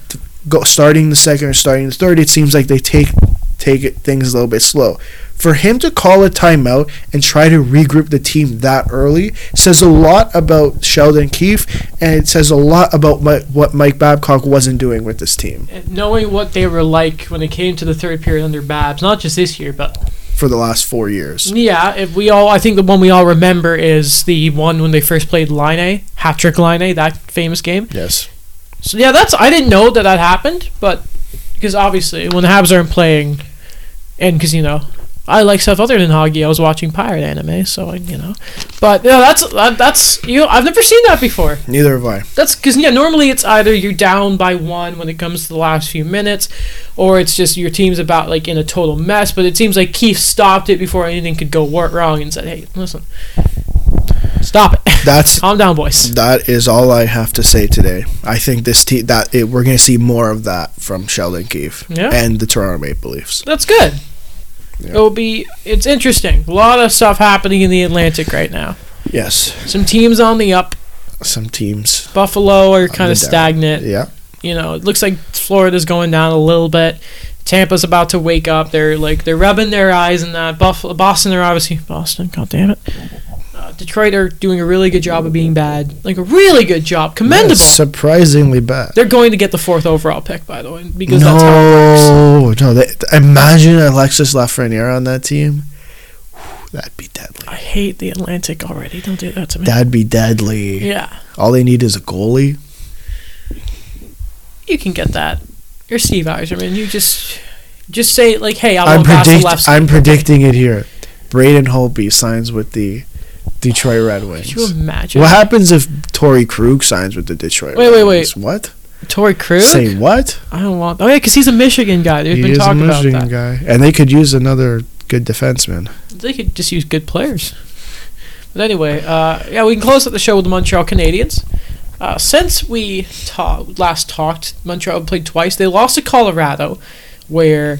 starting the second or starting the third, it seems like they take things a little bit slow. For him to call a timeout and try to regroup the team that early says a lot about Sheldon Keefe, and it says a lot about what Mike Babcock wasn't doing with this team. And knowing what they were like when it came to the third period under Babs, not just this year, but for the last 4 years. Yeah, I think the one we all remember is the one when they first played Line A, hat-trick Line A, that famous game. Yes. So yeah, I didn't know that happened, but because obviously when the Habs aren't playing, and because I like stuff other than hockey. I was watching pirate anime, so I've never seen that before. Neither have I. That's because normally it's either you're down by one when it comes to the last few minutes, or it's just your team's about like in a total mess. But it seems like Keefe stopped it before anything could go wrong and said, "Hey, listen, stop it. Calm down, boys." That is all I have to say today. I think this team we're going to see more of that from Sheldon Keefe and the Toronto Maple Leafs. That's good. Yeah. It's interesting. A lot of stuff happening in the Atlantic right now. Yes. Some teams on the up. Some teams. Buffalo are kind of stagnant. Yeah. It looks like Florida's going down a little bit. Tampa's about to wake up. They're rubbing their eyes in that. Boston, they're obviously Boston. God damn it. Detroit are doing a really good job of being bad. Like a really good job. Commendable. Yeah, surprisingly bad. They're going to get the 4th overall pick, by the way, because that's how it works. Imagine Alexis Lafreniere on that team. Whew, that'd be deadly. I hate the Atlantic already. Don't do that to me. That'd be deadly. Yeah. All they need is a goalie. You can get that. You're Steve Eiserman. You just say like, "Hey, I'm past the left side." I'm predicting it here. Braden Holtby signs with the Detroit Red Wings. Could you imagine? What happens if Torrey Krug signs with the Detroit Red Wings? Wait. What? Torrey Krug? Say what? I don't want... Oh, yeah, because he's a Michigan guy. They've been talking about that. He is a Michigan guy. And they could use another good defenseman. They could just use good players. But anyway, we can close up the show with the Montreal Canadiens. Since we last talked, Montreal played twice. They lost to Colorado, where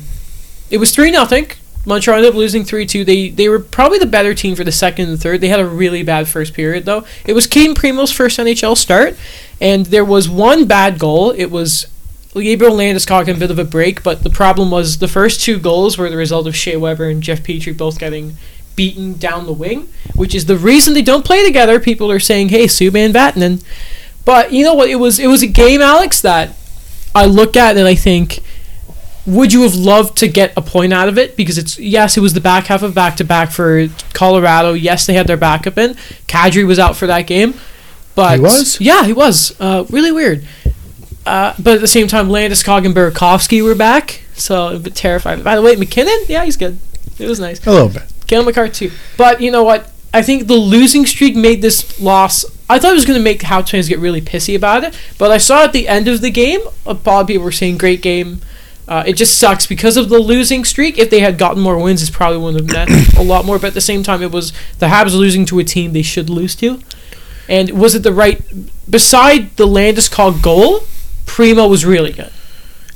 it was 3-0. Montreal ended up losing 3-2. They were probably the better team for the second and third. They had a really bad first period, though. It was Kane Primo's first NHL start, and there was one bad goal. It was Gabriel Landeskog in a bit of a break, but the problem was the first two goals were the result of Shea Weber and Jeff Petrie both getting beaten down the wing, which is the reason they don't play together. People are saying, "Hey, Subban, Vatanen." But you know what? It was a game, Alex, that I look at and I think, would you have loved to get a point out of it? Because it was the back half of back-to-back for Colorado. Yes, they had their backup in. Kadri was out for that game. But he was? Yeah, he was. Really weird. But at the same time, Landeskog and Burakovsky were back. So a bit terrifying. By the way, MacKinnon? Yeah, he's good. It was nice. A little bit. Cale Makar too. But you know what? I think the losing streak made this loss... I thought it was going to make Habs fans get really pissy about it. But I saw at the end of the game, a lot of people were saying, "Great game." It just sucks because of the losing streak. If they had gotten more wins, it's probably wouldn't have meant a lot more. But at the same time, it was the Habs losing to a team they should lose to. And was it the right... Beside the Landeskog goal, Primo was really good.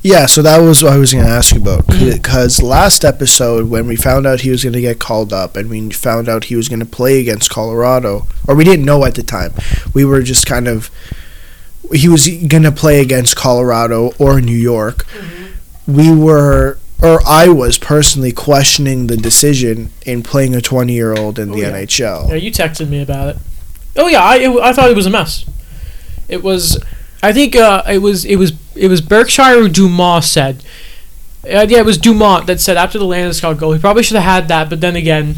Yeah, so that was what I was going to ask you about. Because last episode, when we found out he was going to get called up and we found out he was going to play against Colorado, or we didn't know at the time, we were just kind of... He was going to play against Colorado or New York. Mm-hmm. I was personally questioning the decision in playing a 20-year-old in the NHL. Yeah, you texted me about it. Oh yeah, I thought it was a mess. It was. I think it was. It was. it was Berkshire or Dumont said. Yeah, it was Dumont that said after the Landeskog goal, he probably should have had that, but then again,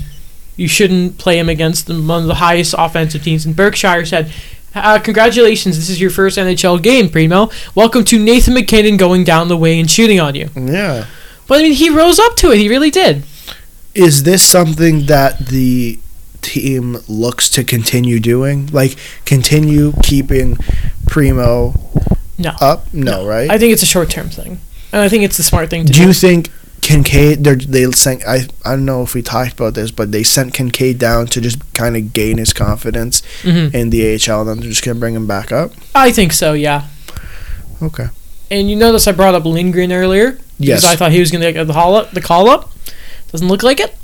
you shouldn't play him against one of the highest offensive teams. And Berkshire said, congratulations, this is your first NHL game, Primo. Welcome to Nathan MacKinnon going down the wing and shooting on you. Yeah. But, I mean, he rose up to it. He really did. Is this something that the team looks to continue doing? Like, continue keeping Primo up? No, right? I think it's a short-term thing. And I think it's the smart thing to do. Do you think Kincaid, they sent, I don't know if we talked about this, but they sent Kincaid down to just kind of gain his confidence in the AHL, and then they're just going to bring him back up? I think so, yeah. Okay. And you notice I brought up Lindgren earlier. Yes. Because I thought he was going to get the call-up. Doesn't look like it.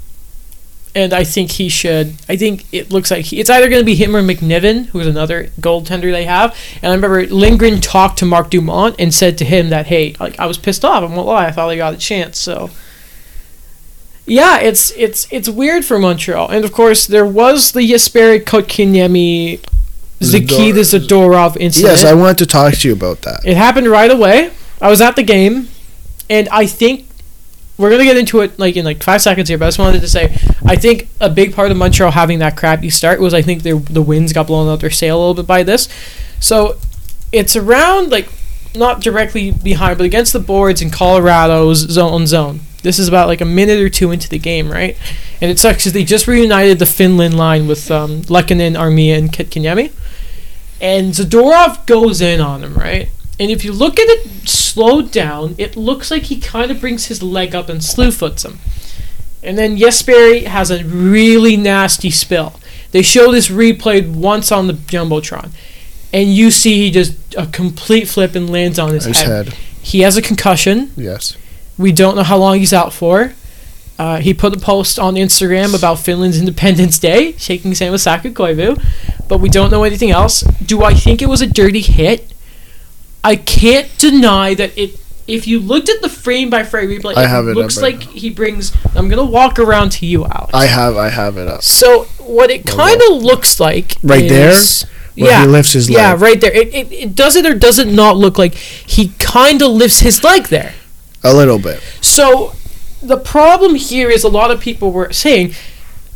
And I think he should. I think it looks like it's either going to be him or McNiven, who's another goaltender they have. And I remember Lindgren talked to Mark Dumont and said to him that, hey, like, I was pissed off. I won't lie. I thought I got a chance. So, yeah, it's weird for Montreal. And, of course, there was the Jesperi Kotkaniemi, Nikita Zadorov incident. Yes, I wanted to talk to you about that. It happened right away. I was at the game. And I think we're going to get into it like in like 5 seconds here, but I just wanted to say I think a big part of Montreal having that crappy start was I think the winds got blown out their sail a little bit by this. So it's around, like, not directly behind, but against the boards in Colorado's zone. This is about like a minute or two into the game, right? And it sucks because they just reunited the Finland line with Lehkonen, Armia, and Kotkaniemi. And Zadorov goes in on him, right? And if you look at it slowed down, it looks like he kind of brings his leg up and slew-foots him. And then Jesperi has a really nasty spill. They show this replayed once on the Jumbotron. And you see he does a complete flip and lands on his head. He has a concussion. Yes. We don't know how long he's out for. He put a post on Instagram about Finland's Independence Day, shaking his hand with Saku Koivu. But we don't know anything else. Do I think it was a dirty hit? I can't deny that it. If you looked at the frame-by-frame replay, it looks like he brings... I'm going to walk around to you, Alex. I have it up. So, what it kind of looks like right is... Right there? Where he lifts his leg. Yeah, right there. It does it or does it not look like he kind of lifts his leg there? A little bit. So, the problem here is a lot of people were saying,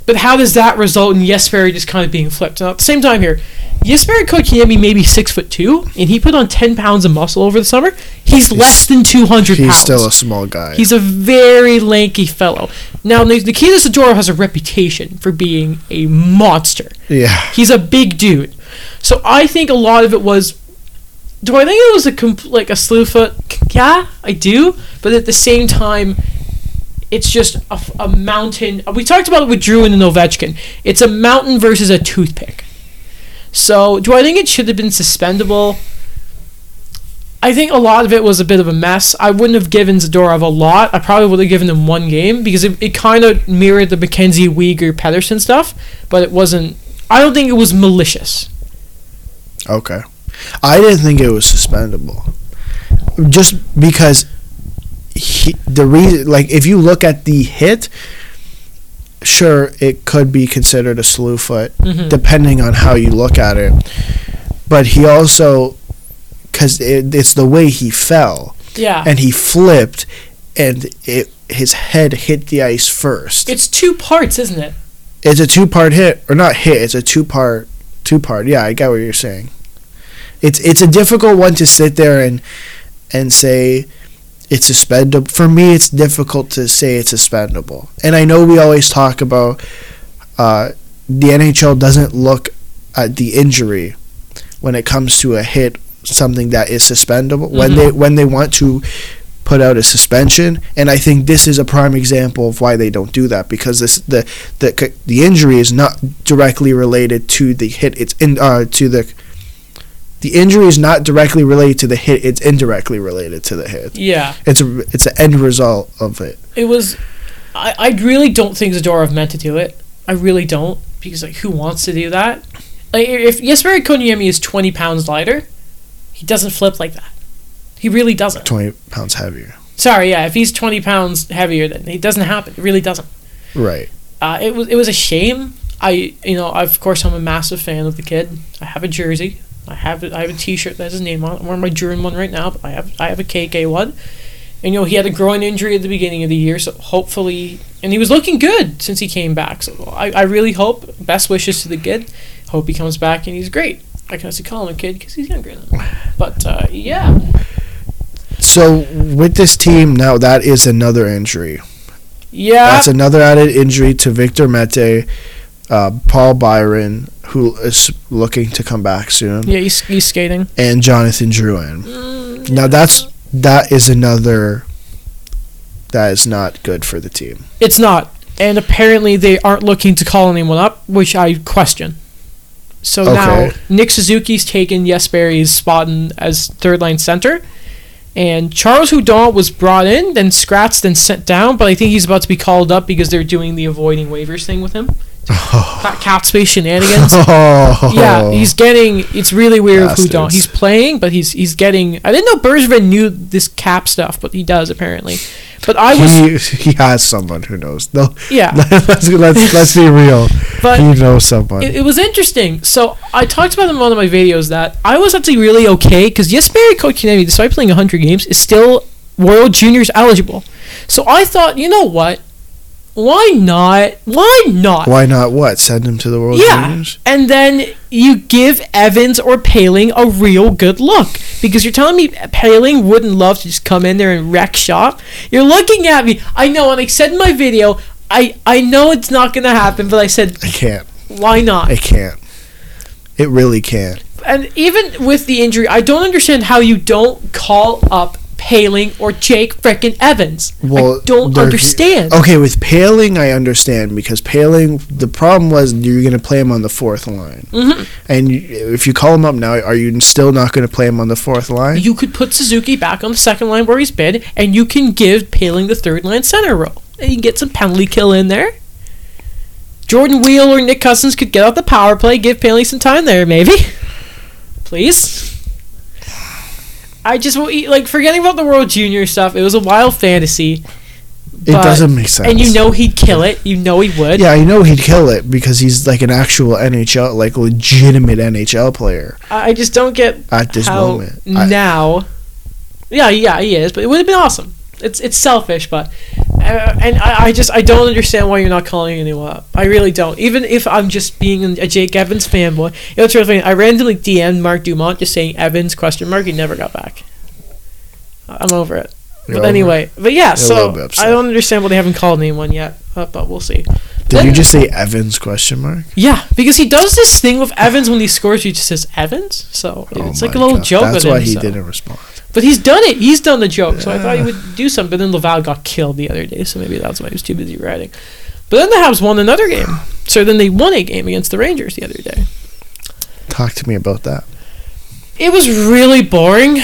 but how does that result in Jesperi just kind of being flipped? Now, at the same time here... Jesperi Kotkaniemi may be 6'2", and he put on 10 pounds of muscle over the summer. He's less than 200 pounds. He's still a small guy. He's a very lanky fellow. Now, Nikita Zadorov has a reputation for being a monster. Yeah. He's a big dude. So I think a lot of it was... Do I think it was a slew foot? Yeah, I do. But at the same time... It's just a mountain... We talked about it with Drew and Ovechkin. It's a mountain versus a toothpick. So, do I think it should have been suspendable? I think a lot of it was a bit of a mess. I wouldn't have given Zadorov a lot. I probably would have given him one game because it kind of mirrored the Mackenzie Weegar-Pettersson stuff, but it wasn't... I don't think it was malicious. Okay. I didn't think it was suspendable. Just because the reason... Like, if you look at the hit... Sure, it could be considered a slew foot, depending on how you look at it. But he also, because it's the way he fell, and he flipped, and his head hit the ice first. It's two parts, isn't it? It's a two-part hit, or not hit. It's a two-part. Yeah, I get what you're saying. It's a difficult one to sit there and say. It's suspendable. For me, it's difficult to say it's suspendable. And I know we always talk about the NHL doesn't look at the injury when it comes to a hit, something that is suspendable. When they want to put out a suspension, and I think this is a prime example of why they don't do that because the injury is not directly related to the hit. It's The injury is not directly related to the hit. It's indirectly related to the hit. Yeah. It's the end result of it. It was... I really don't think Zadorov meant to do it. I really don't. Because, like, who wants to do that? Like, if Jesperi Kotkaniemi is 20 pounds lighter, he doesn't flip like that. He really doesn't. 20 pounds heavier. Sorry, yeah. If he's 20 pounds heavier, then it doesn't happen. It really doesn't. Right. It was a shame. I, of course, I'm a massive fan of the kid. I have a jersey. I have a T-shirt that has his name on it. I'm wearing my Duran one right now, but I have a KK one. And, you know, he had a groin injury at the beginning of the year, so hopefully... And he was looking good since he came back, so I really hope. Best wishes to the kid. Hope he comes back and he's great. I can actually call him a kid because he's younger than me. But, yeah. So, with this team, now that is another injury. Yeah. That's another added injury to Victor Mete, Paul Byron, who is looking to come back soon. Yeah, he's skating. And Jonathan Drouin. Now, that is another... That is not good for the team. It's not. And apparently they aren't looking to call anyone up, which I question. So okay. Now Nick Suzuki's taken Jesper's spot as third-line center. And Charles Houdon was brought in, then scratched, then sent down. But I think he's about to be called up because they're doing the avoiding waivers thing with him. Cap space shenanigans. Oh. Yeah, he's getting... It's really weird with Houdon. He's playing, but he's getting... I didn't know Bergevin knew this cap stuff, but he does apparently. But he has someone who knows. No, yeah. let's be real. But he knows someone. It was interesting. So I talked about them in one of my videos that I was actually really okay because Jesperi Kotkaniemi, despite playing 100 games, is still World Juniors eligible. So I thought, you know what? Why not? Why not? Why not what? Send him to the World Juniors? Yeah, and then you give Evans or Paling a real good look. Because you're telling me Paling wouldn't love to just come in there and wreck shop? You're looking at me. I know, and I said in my video, I know it's not going to happen, but I said... I can't. Why not? I can't. It really can't. And even with the injury, I don't understand how you don't call up Paling or Jake frickin' Evans. Well, I don't understand. Okay, with Paling, I understand because Paling, the problem was you're going to play him on the fourth line. Mm-hmm. And if you call him up now, are you still not going to play him on the fourth line? You could put Suzuki back on the second line where he's been, and you can give Paling the third line center role. And you can get some penalty kill in there. Jordan Wheel or Nick Cousins could get out the power play, give Paling some time there, maybe. Please. I just, like, forgetting about the World Junior stuff, it was a wild fantasy. It doesn't make sense. And you know he'd kill it. You know he would. Yeah, you know he'd kill it because he's, like, an actual NHL, like, legitimate NHL player. I just don't get at this moment. Now. Yeah, he is, but it would have been awesome. It's selfish, but... and I don't understand why you're not calling anyone up. I really don't. Even if I'm just being a Jake Evans fanboy. You know, it's really funny. I randomly DM'd Mark Dumont just saying Evans ? He never got back. I'm over it. But anyway. But yeah, so I don't understand why they haven't called anyone yet. But we'll see. Did you just say Evans ? Yeah, because he does this thing with Evans when he scores. He just says Evans. So it's like a little joke with him. That's why he didn't respond. But he's done it. He's done the joke. Yeah. So I thought he would do something. But then Laval got killed the other day. So maybe that's why he was too busy riding. But then the Habs won another game. So then they won a game against the Rangers the other day. Talk to me about that. It was really boring.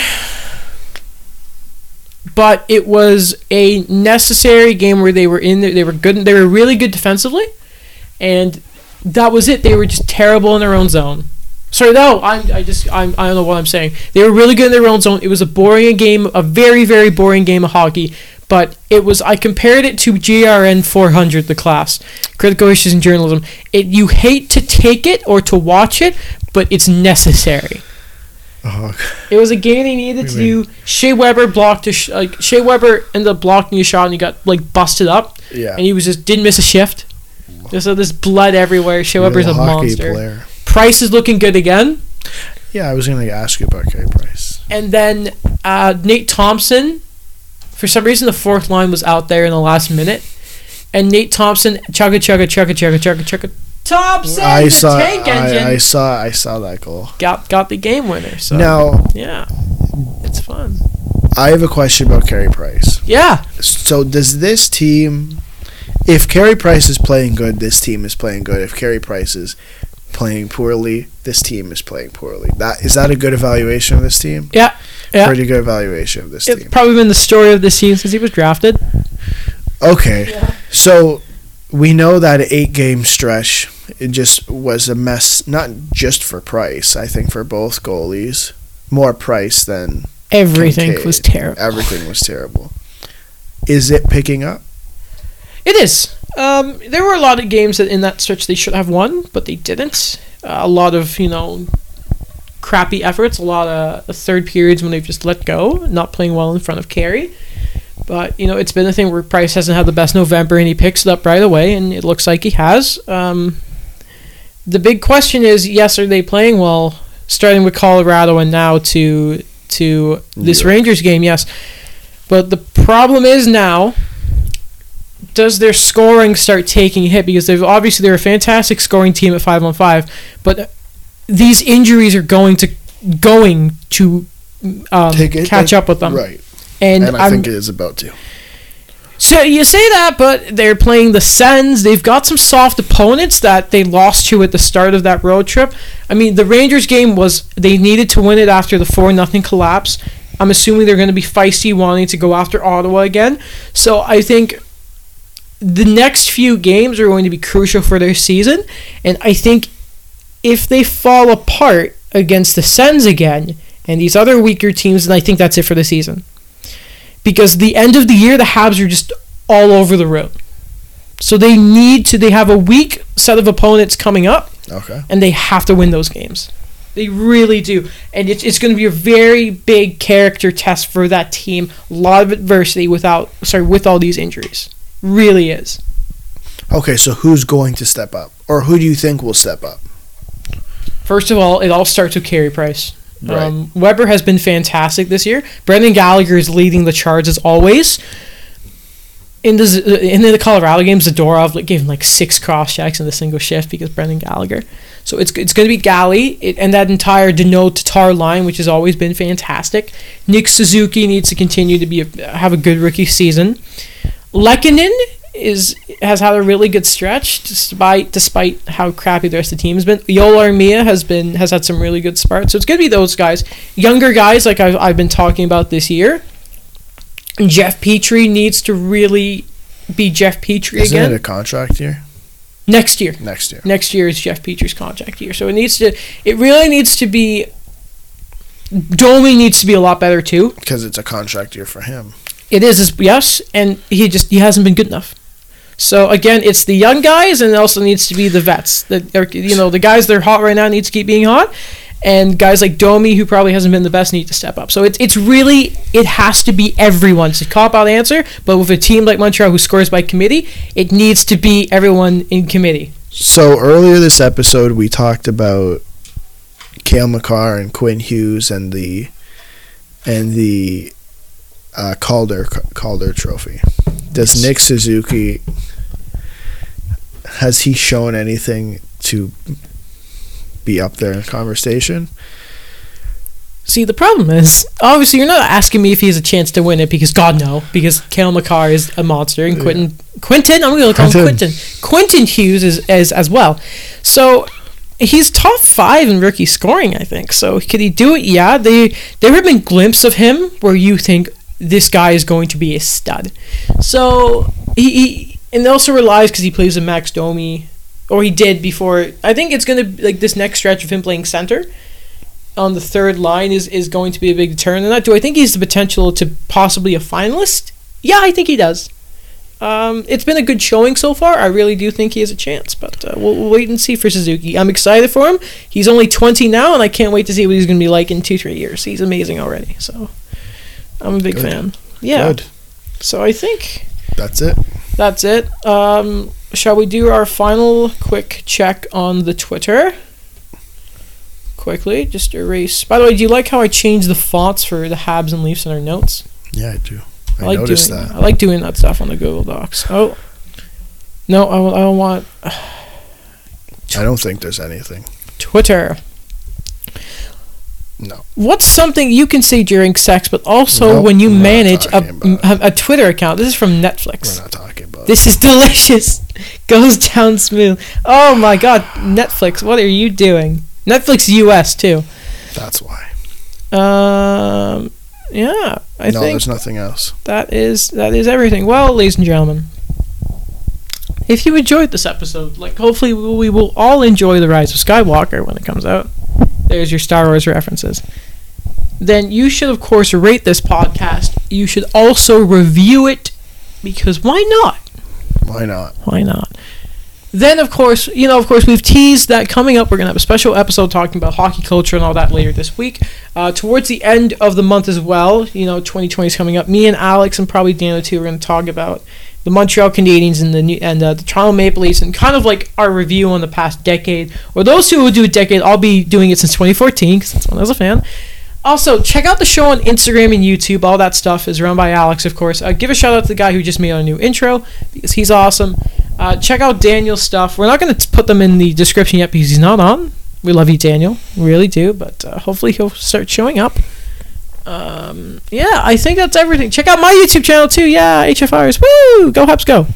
But it was a necessary game where they were in there. They were good. They were really good defensively. And that was it. They were just terrible in their own zone. Sorry, no, I don't know what I'm saying. They were really good in their own zone. It was a boring game, a very, very boring game of hockey. But it was, I compared it to GRN 400, the class, Critical Issues in Journalism. You hate to take it or to watch it, but it's necessary. Oh, okay. It was a game they needed to do. Shea Weber ended up blocking a shot, and he got like busted up. Yeah, and he was just didn't miss a shift. There's all this blood everywhere. Shea Weber's a monster. Player. Price is looking good again. Yeah, I was going to ask you about Carey Price. And then Nate Thompson, for some reason the fourth line was out there in the last minute. And Nate Thompson, chugga. Thompson, tank engine. I saw that goal. Got the game winner. So now, yeah, it's fun. I have a question about Carey Price. Yeah. So does this team, if Carey Price is playing good, this team is playing good. If Carey Price is playing poorly, this team is playing poorly. Is that a good evaluation of this team? Yeah. Pretty good evaluation of this team. It's probably been the story of this team since he was drafted. Okay. Yeah. So we know that 8-game stretch, it just was a mess, not just for Price, I think for both goalies. More Price than everything Kincaid. Was terrible. Everything was terrible. Is it picking up? It is. There were a lot of games that in that stretch they should have won, but they didn't. A lot of, you know, crappy efforts, a lot of third periods when they've just let go, not playing well in front of Carey. But, you know, it's been a thing where Price hasn't had the best November, and he picks it up right away, and it looks like he has. The big question is, yes, are they playing well, starting with Colorado and now to this Rangers game, yes. But the problem is now, does their scoring start taking a hit? Because they're a fantastic scoring team at 5-on-5, but these injuries are going to catch up with them. Right. And I think it is about to. So you say that, but they're playing the Sens. They've got some soft opponents that they lost to at the start of that road trip. I mean, the Rangers game they needed to win it after the 4-0 collapse. I'm assuming they're going to be feisty, wanting to go after Ottawa again. So I think the next few games are going to be crucial for their season. And I think if they fall apart against the Sens again and these other weaker teams, then I think that's it for the season. Because the end of the year, the Habs are just all over the road. So they have a weak set of opponents coming up. Okay. And they have to win those games. They really do. And it's going to be a very big character test for that team. A lot of adversity with all these injuries. Really is. Okay, so who's going to step up? Or who do you think will step up? First of all, it all starts with Carey Price. Right. Weber has been fantastic this year. Brendan Gallagher is leading the charge as always. In the Colorado game, Zadorov gave him like 6 cross-checks in a single shift because Brendan Gallagher. So it's going to be Gally and that entire Danault-Tatar line, which has always been fantastic. Nick Suzuki needs to continue to have a good rookie season. Lehkonen has had a really good stretch despite how crappy the rest of the team has been. Joel Armia has had some really good spurts. So it's going to be those guys. Younger guys like I've been talking about this year. Jeff Petrie needs to really be Jeff Petrie again. Isn't it a contract year? Next year. Next year is Jeff Petrie's contract year. So Domi needs to be a lot better too. Because it's a contract year for him. It is, yes, and he hasn't been good enough. So again, it's the young guys, and it also needs to be the vets. The guys that are hot right now need to keep being hot, and guys like Domi, who probably hasn't been the best, need to step up. So it has to be everyone. It's a cop-out answer, but with a team like Montreal who scores by committee, it needs to be everyone in committee. So earlier this episode, we talked about Cale Makar and Quinn Hughes and the Calder Trophy. Does Nick Suzuki, has he shown anything to be up there in conversation? See, the problem is, obviously you're not asking me if he has a chance to win it because God no, because Cale Makar is a monster and Quentin, I'm going to call him Quentin. Quentin Hughes is as well. So he's top 5 in rookie scoring, I think. So could he do it? Yeah, there have been glimpses of him where you think this guy is going to be a stud. So he and also relies because he plays with Max Domi, or he did before. I think it's going to be like this next stretch of him playing center on the third line is going to be a big deterrent. And do I think he's the potential to possibly a finalist? Yeah, I think he does. It's been a good showing so far. I really do think he has a chance, but we'll wait and see for Suzuki. I'm excited for him. He's only 20 now, and I can't wait to see what he's going to be like in 2-3 years. He's amazing already, so I'm a big fan. Yeah. Good. So I think that's it. Shall we do our final quick check on the Twitter? Quickly, just erase. By the way, do you like how I changed the fonts for the Habs and Leafs in our notes? Yeah, I do. I like noticed that. I like doing that stuff on the Google Docs. Oh. No, I don't want... I don't think there's anything. Twitter. No. What's something you can say during sex, but also when you manage a Twitter account? This is from Netflix. We're not talking about this. This is delicious. Goes down smooth. Oh, my God. Netflix, what are you doing? Netflix US, too. That's why. Yeah, I think there's nothing else. That is everything. Well, ladies and gentlemen, if you enjoyed this episode, hopefully we will all enjoy The Rise of Skywalker when it comes out. There's your Star Wars references. Then you should, of course, rate this podcast. You should also review it, because why not? Then, of course, we've teased that coming up, we're going to have a special episode talking about hockey culture and all that later this week. Towards the end of the month as well, 2020 is coming up. Me and Alex and probably Daniel too are going to talk about the Montreal Canadiens and the Toronto Maple Leafs and kind of like our review on the past decade. Or those who will do a decade, I'll be doing it since 2014 because that's when I was a fan. Also, check out the show on Instagram and YouTube. All that stuff is run by Alex, of course. Give a shout-out to the guy who just made our new intro, because he's awesome. Check out Daniel's stuff. We're not going to put them in the description yet, because he's not on. We love you, Daniel. We really do, but hopefully he'll start showing up. I think that's everything. Check out my YouTube channel, too. Yeah, HFRs. Woo! Go Habs, go!